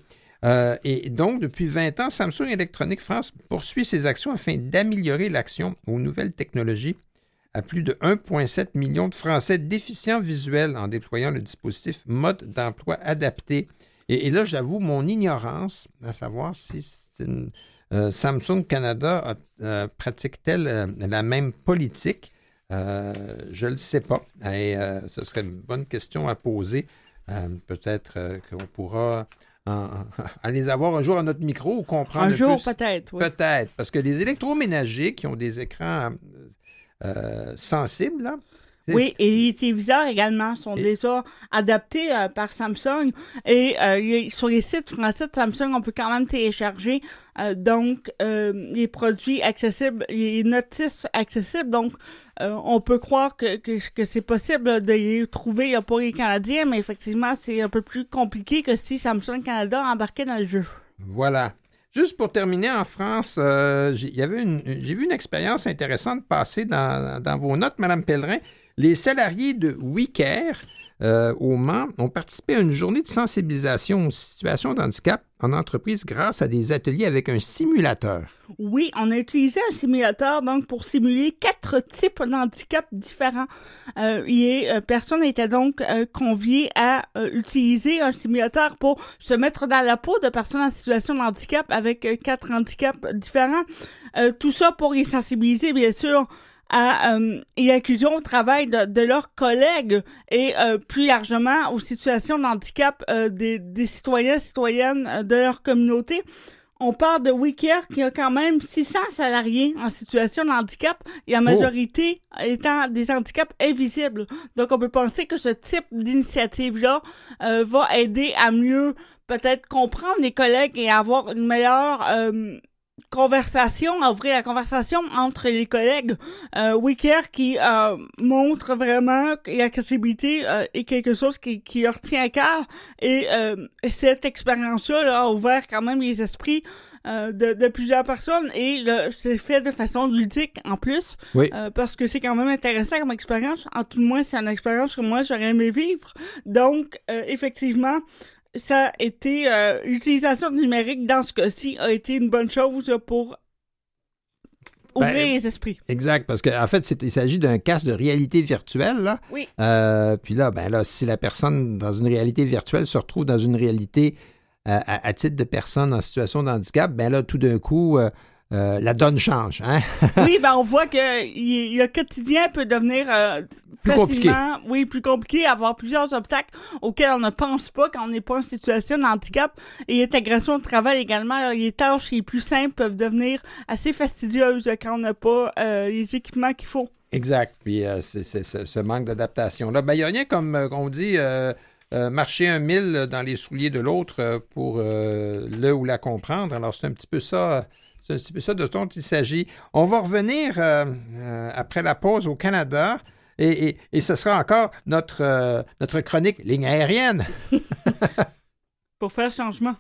Et donc, depuis 20 ans, Samsung Electronics France poursuit ses actions afin d'améliorer l'action aux nouvelles technologies à plus de 1,7 million de Français déficients visuels en déployant le dispositif mode d'emploi adapté. Et là, j'avoue mon ignorance à savoir si Samsung Canada pratique-t-elle la même politique. Je ne le sais pas. Et ce serait une bonne question à poser. Peut-être qu'on pourra... à les avoir un jour à notre micro ou comprendre un jour plus. Peut-être, oui. Peut-être, parce que les électroménagers qui ont des écrans sensibles, là, oui, et les téléviseurs également sont déjà adaptés par Samsung. Et sur les sites français de Samsung, on peut quand même télécharger les produits accessibles, les notices accessibles. Donc, on peut croire que c'est possible de les trouver pour les Canadiens, mais effectivement, c'est un peu plus compliqué que si Samsung Canada embarquait dans le jeu. Voilà. Juste pour terminer, en France, j'ai vu une expérience intéressante passer dans vos notes, Mme Pellerin. Les salariés de WeCare au Mans ont participé à une journée de sensibilisation aux situations de handicap en entreprise grâce à des ateliers avec un simulateur. Oui, on a utilisé un simulateur donc pour simuler 4 types d'handicaps différents. Personne était donc conviée à utiliser un simulateur pour se mettre dans la peau de personnes en situation de handicap avec 4 handicaps différents. Tout ça pour les sensibiliser, bien sûr, à l'inclusion au travail de leurs collègues et plus largement aux situations de handicap des citoyens et citoyennes de leur communauté. On parle de WeCare qui a quand même 600 salariés en situation de handicap et la majorité étant des handicaps invisibles. Donc, on peut penser que ce type d'initiative-là va aider à mieux peut-être comprendre les collègues et avoir une meilleure... ouvrir la conversation entre les collègues. WeCare qui montre vraiment que l'accessibilité est quelque chose qui leur tient à cœur et cette expérience-là là, a ouvert quand même les esprits de plusieurs personnes et c'est fait de façon ludique en plus parce que c'est quand même intéressant comme expérience. En tout moins, c'est une expérience que moi j'aurais aimé vivre. Donc, effectivement, ça a été... l'utilisation numérique dans ce cas-ci a été une bonne chose pour ouvrir les esprits. Exact, parce qu'en fait, il s'agit d'un casque de réalité virtuelle. Là. Oui. Puis là, si la personne dans une réalité virtuelle se retrouve dans une réalité à titre de personne en situation de handicap, tout d'un coup... la donne change, hein? Oui, on voit que le quotidien peut devenir plus compliqué, avoir plusieurs obstacles auxquels on ne pense pas quand on n'est pas en situation de handicap. Et l'intégration de travail également, les tâches les plus simples peuvent devenir assez fastidieuses quand on n'a pas les équipements qu'il faut. Exact. Puis c'est ce manque d'adaptation-là. Il n'y a rien comme on dit... marcher un mille dans les souliers de l'autre pour le ou la comprendre. Alors, c'est un petit peu ça, de dont il s'agit. On va revenir après la pause au Canada et ce sera encore notre chronique ligne aérienne. pour faire changement.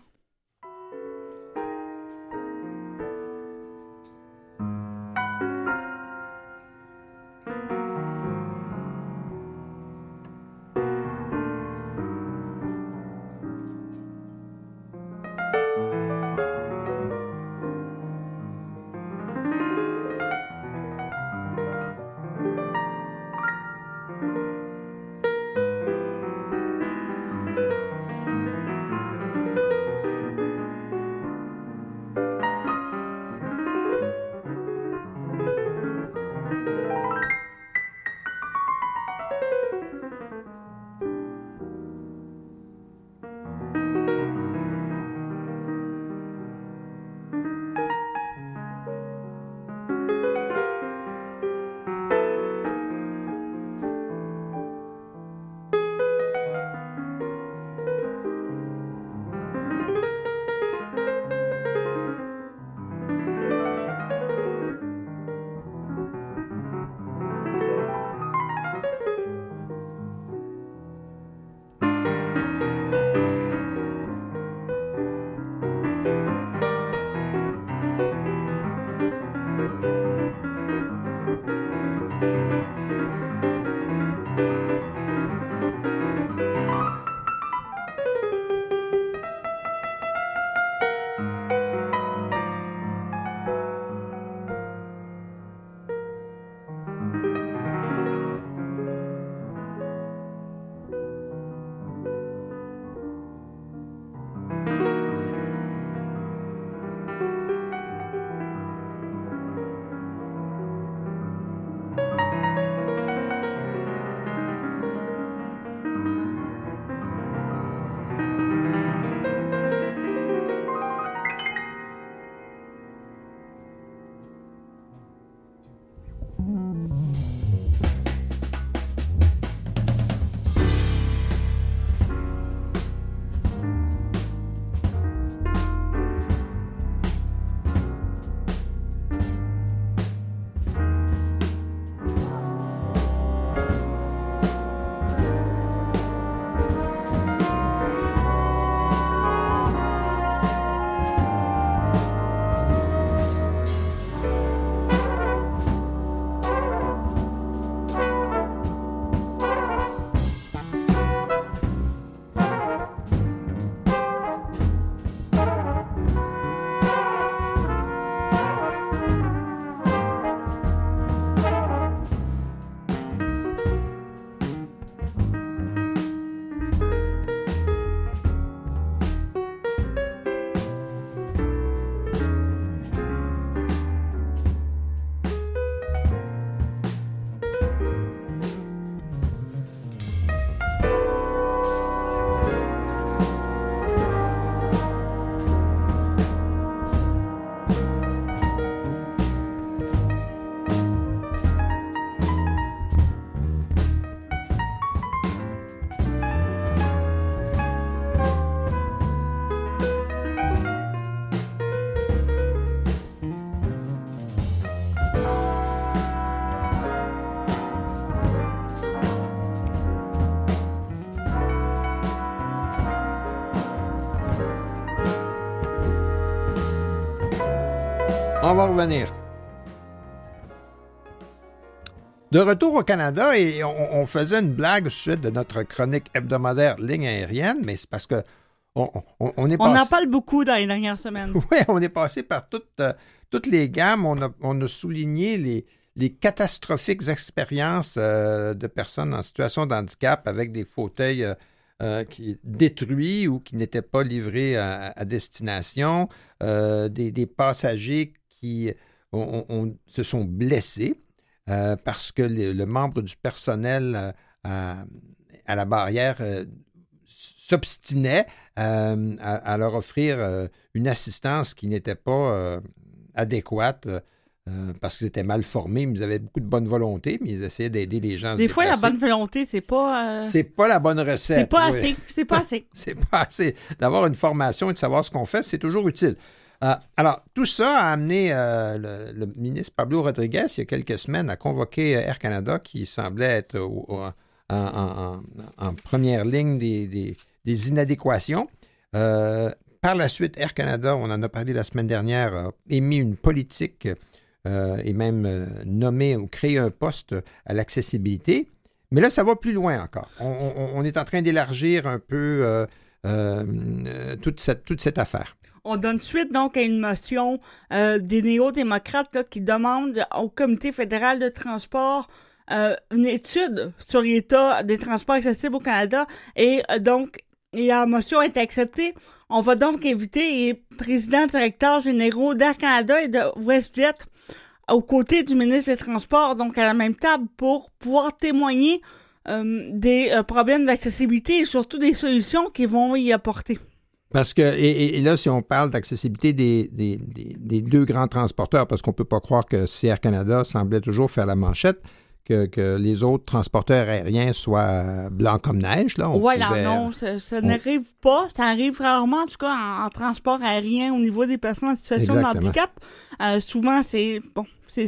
On va revenir. De retour au Canada, et on faisait une blague suite de notre chronique hebdomadaire Ligne aérienne, mais c'est parce que on est passé... On en parle beaucoup dans les dernières semaines. Oui, on est passé par toutes les gammes. On a souligné les catastrophiques expériences de personnes en situation de handicap avec des fauteuils qui détruits ou qui n'étaient pas livrés à destination, des passagers qui se sont blessés parce que le membre du personnel à la barrière s'obstinait à leur offrir une assistance qui n'était pas adéquate parce qu'ils étaient mal formés, mais ils avaient beaucoup de bonne volonté, mais ils essayaient d'aider les gens. Des fois, la bonne volonté, c'est pas... C'est pas la bonne recette. C'est pas assez. C'est pas assez. C'est pas assez. D'avoir une formation et de savoir ce qu'on fait, c'est toujours utile. Alors, tout ça a amené le ministre Pablo Rodriguez, il y a quelques semaines, à convoquer Air Canada, qui semblait être en première ligne des inadéquations. Par la suite, Air Canada, on en a parlé la semaine dernière, a émis une politique et même nommé ou créé un poste à l'accessibilité. Mais là, ça va plus loin encore. On est en train d'élargir un peu toute cette affaire. On donne suite donc à une motion des néo-démocrates là, qui demandent au Comité fédéral de transport une étude sur l'état des transports accessibles au Canada. Et donc, la motion est acceptée. On va donc inviter les présidents-directeurs généraux d'Air Canada et de WestJet aux côtés du ministre des Transports, donc à la même table, pour pouvoir témoigner des problèmes d'accessibilité et surtout des solutions qui vont y apporter. Parce que, et là, si on parle d'accessibilité des deux grands transporteurs, parce qu'on ne peut pas croire que Air Canada semblait toujours faire la manchette, que les autres transporteurs aériens soient blancs comme neige. Ça n'arrive pas. Ça arrive rarement, en tout cas, en transport aérien au niveau des personnes en situation de handicap. Souvent, c'est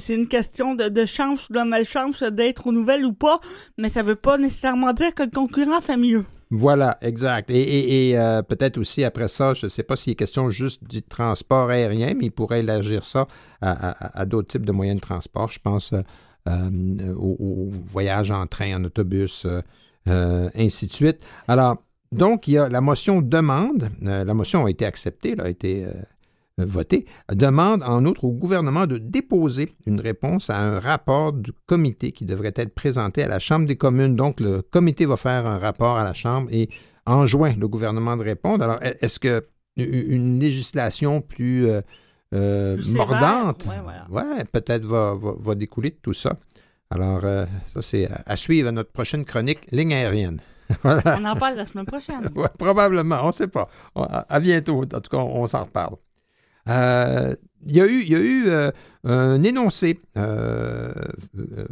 une question de chance ou de malchance d'être aux nouvelles ou pas, mais ça ne veut pas nécessairement dire que le concurrent fait mieux. Voilà, exact. Et peut-être aussi après ça, je ne sais pas s'il est question juste du transport aérien, mais il pourrait élargir ça à d'autres types de moyens de transport. Je pense au voyage en train, en autobus, ainsi de suite. Alors, donc, il y a la motion demande, la motion a été acceptée, elle a été votée, demande en outre au gouvernement de déposer une réponse à un rapport du comité qui devrait être présenté à la Chambre des communes. Donc, le comité va faire un rapport à la Chambre et enjoint le gouvernement de répondre. Alors, est-ce qu'une législation plus... mordante, peut-être va découler de tout ça. Alors, ça, c'est à suivre à notre prochaine chronique Ligne aérienne. Voilà. On en parle la semaine prochaine. Ouais, probablement, on ne sait pas. À bientôt, en tout cas, on s'en reparle. Il y a eu un énoncé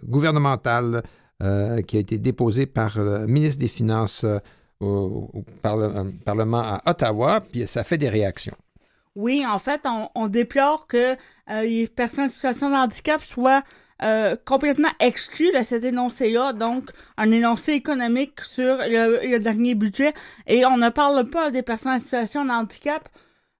gouvernemental qui a été déposé par le ministre des Finances au Parlement à Ottawa, puis ça fait des réactions. Oui, en fait, on déplore que les personnes en situation de handicap soient complètement exclues de cet énoncé-là, donc un énoncé économique sur le dernier budget, et on ne parle pas des personnes en situation de handicap,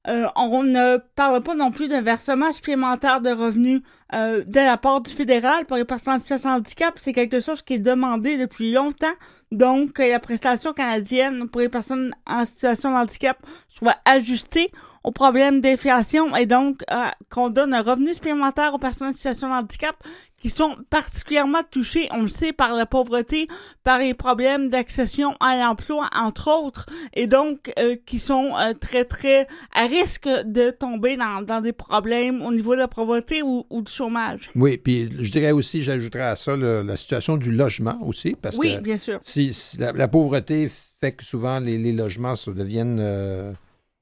on ne parle pas non plus d'un versement supplémentaire de revenus de la part du fédéral pour les personnes en situation de handicap, c'est quelque chose qui est demandé depuis longtemps, donc la prestation canadienne pour les personnes en situation de handicap soit ajustée au problème d'inflation et donc qu'on donne un revenu supplémentaire aux personnes en situation de handicap qui sont particulièrement touchées, on le sait, par la pauvreté, par les problèmes d'accession à l'emploi, entre autres, et donc qui sont très, très à risque de tomber dans des problèmes au niveau de la pauvreté ou du chômage. Oui, puis je dirais aussi, j'ajouterais à ça la situation du logement aussi, parce que bien sûr. Si la pauvreté fait que souvent les logements se deviennent...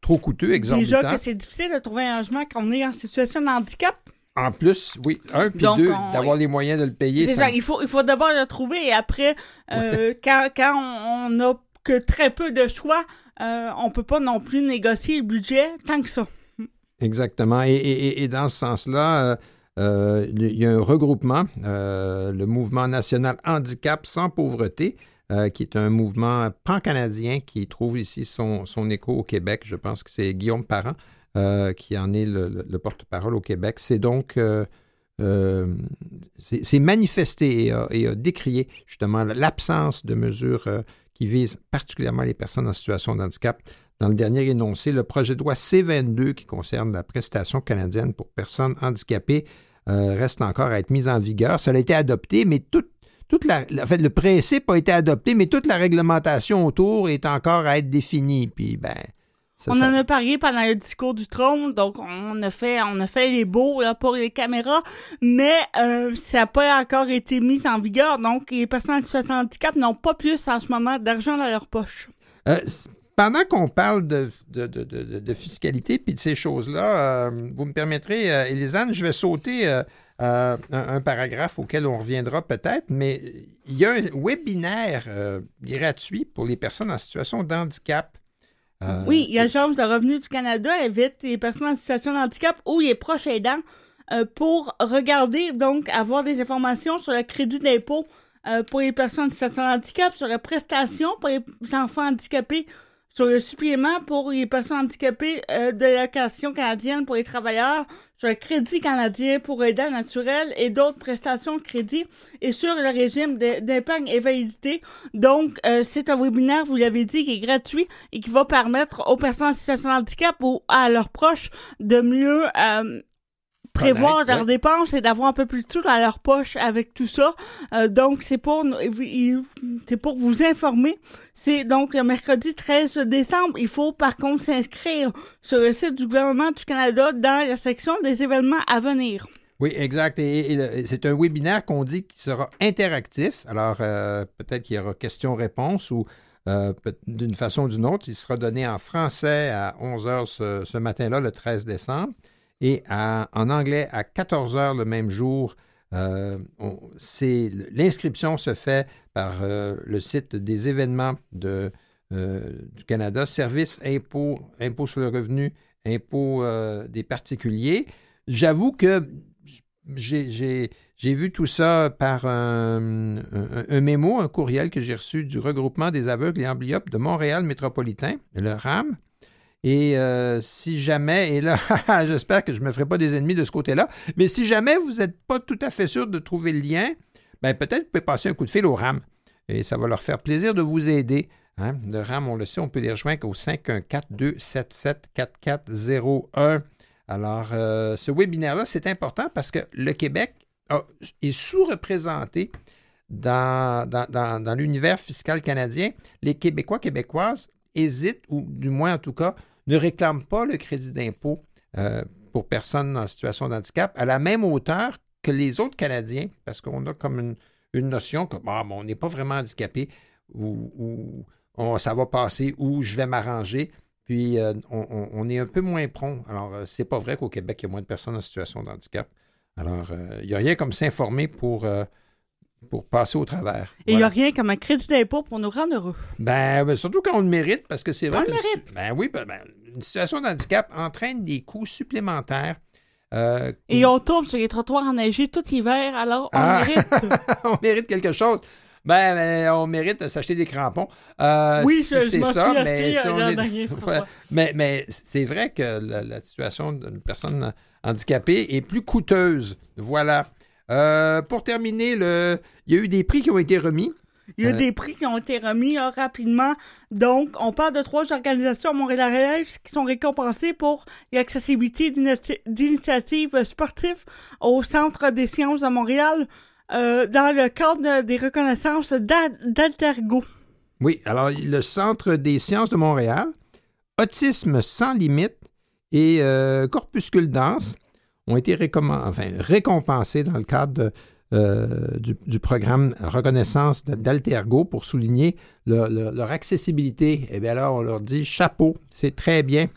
trop coûteux, exorbitant. Déjà que c'est difficile de trouver un logement quand on est en situation de handicap. En plus, oui, un puis deux, d'avoir les moyens de le payer. C'est ça, il faut d'abord le trouver et après, quand on n'a que très peu de choix, on ne peut pas non plus négocier le budget tant que ça. Exactement. Et dans ce sens-là, il y a un regroupement, le Mouvement national handicap sans pauvreté, qui est un mouvement pan-canadien qui trouve ici son écho au Québec. Je pense que c'est Guillaume Parent qui en est le porte-parole au Québec. C'est donc... c'est manifesté et a décrié justement l'absence de mesures qui visent particulièrement les personnes en situation de handicap. Dans le dernier énoncé, le projet de loi C-22 qui concerne la prestation canadienne pour personnes handicapées reste encore à être mis en vigueur. Ça a été adopté, mais le principe a été adopté, mais toute la réglementation autour est encore à être définie. Puis, on en a parlé pendant le discours du trône, donc on a fait les beaux là, pour les caméras, mais ça n'a pas encore été mis en vigueur. Donc, les personnes en situation de handicap n'ont pas plus en ce moment d'argent dans leur poche. Pendant qu'on parle de fiscalité puis de ces choses-là, vous me permettrez, Élisane, je vais sauter un paragraphe auquel on reviendra peut-être, mais il y a un webinaire gratuit pour les personnes en situation de handicap. Oui, l'Agence de revenus du Canada invite les personnes en situation de handicap ou les proches aidants pour regarder, donc avoir des informations sur le crédit d'impôt pour les personnes en situation de handicap, sur la prestation pour les enfants handicapés, sur le supplément pour les personnes handicapées de l'allocation canadienne pour les travailleurs, sur le crédit canadien pour aidants naturels et d'autres prestations de crédit et sur le régime d'épargne et validité. Donc, c'est un webinaire, vous l'avez dit, qui est gratuit et qui va permettre aux personnes en situation de handicap ou à leurs proches de mieux prévoir leurs dépenses et d'avoir un peu plus de sous dans leur poche avec tout ça. Donc, c'est pour vous informer. C'est donc le mercredi 13 décembre. Il faut par contre s'inscrire sur le site du gouvernement du Canada dans la section des événements à venir. Oui, exact. Et c'est un webinaire qu'on dit qui sera interactif. Alors, peut-être qu'il y aura questions-réponses ou d'une façon ou d'une autre. Il sera donné en français à 11h ce matin-là, le 13 décembre. Et en anglais, à 14h le même jour, l'inscription se fait par le site des événements du Canada, Services, impôts sur le revenu, impôts des particuliers. J'avoue que j'ai vu tout ça par un mémo, un courriel que j'ai reçu du regroupement des aveugles et amblyopes de Montréal métropolitain, le RAM. Et si jamais, et là, j'espère que je ne me ferai pas des ennemis de ce côté-là, mais si jamais vous n'êtes pas tout à fait sûr de trouver le lien, bien peut-être vous pouvez passer un coup de fil au RAM. Et ça va leur faire plaisir de vous aider. Hein? Le RAM, on le sait, on peut les rejoindre au 514-277-4401. Alors, ce webinaire-là, c'est important parce que le Québec est sous-représenté dans l'univers fiscal canadien. Les Québécois, Québécoises hésitent, ou du moins en tout cas, ne réclament pas le crédit d'impôt pour personnes en situation de handicap à la même hauteur que les autres Canadiens, parce qu'on a comme une notion que on n'est pas vraiment handicapé, ou ça va passer, ou je vais m'arranger, puis on est un peu moins prompt. Alors, c'est pas vrai qu'au Québec, il y a moins de personnes en situation de handicap. Alors, il n'y a rien comme s'informer pour passer au travers. Et il n'y a rien comme un crédit d'impôt pour nous rendre heureux. Ben, surtout quand on le mérite, parce que c'est vrai. On le mérite. Une situation de handicap entraîne des coûts supplémentaires. Et on tombe sur les trottoirs enneigés tout l'hiver, alors on mérite. On mérite quelque chose. Ben, on mérite de s'acheter des crampons. Oui, c'est ça. Mais c'est vrai que la situation d'une personne handicapée est plus coûteuse. Voilà. Pour terminer, il y a eu des prix qui ont été remis. Il y a des prix qui ont été remis rapidement. Donc, on parle de 3 organisations montréalaises qui sont récompensées pour l'accessibilité d'initiatives sportives au Centre des sciences de Montréal dans le cadre des reconnaissances d'Altergo. Oui, alors le Centre des sciences de Montréal, Autisme sans limite et Corpuscule dense ont été récompensés dans le cadre du programme Reconnaissance d'Altergo pour souligner leur accessibilité. Eh bien là, on leur dit chapeau, c'est très bien.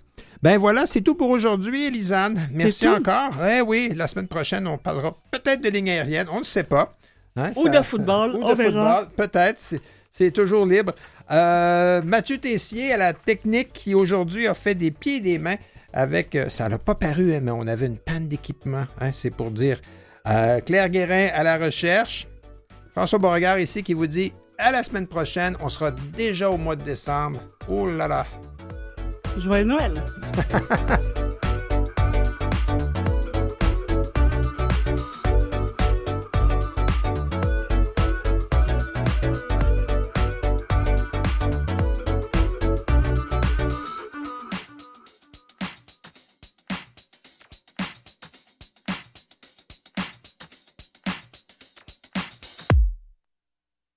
Ben voilà, c'est tout pour aujourd'hui, Élisanne. Merci encore. Oui, la semaine prochaine, on parlera peut-être de ligne aérienne, on ne sait pas. Hein, ou de football, on verra. Peut-être, c'est toujours libre. Mathieu Tessier à la technique qui aujourd'hui a fait des pieds et des mains. Avec, ça n'a pas paru, mais on avait une panne d'équipement, c'est pour dire. Claire Guérin à la recherche. François Beauregard ici qui vous dit à la semaine prochaine. On sera déjà au mois de décembre. Oh là là! Joyeux Noël!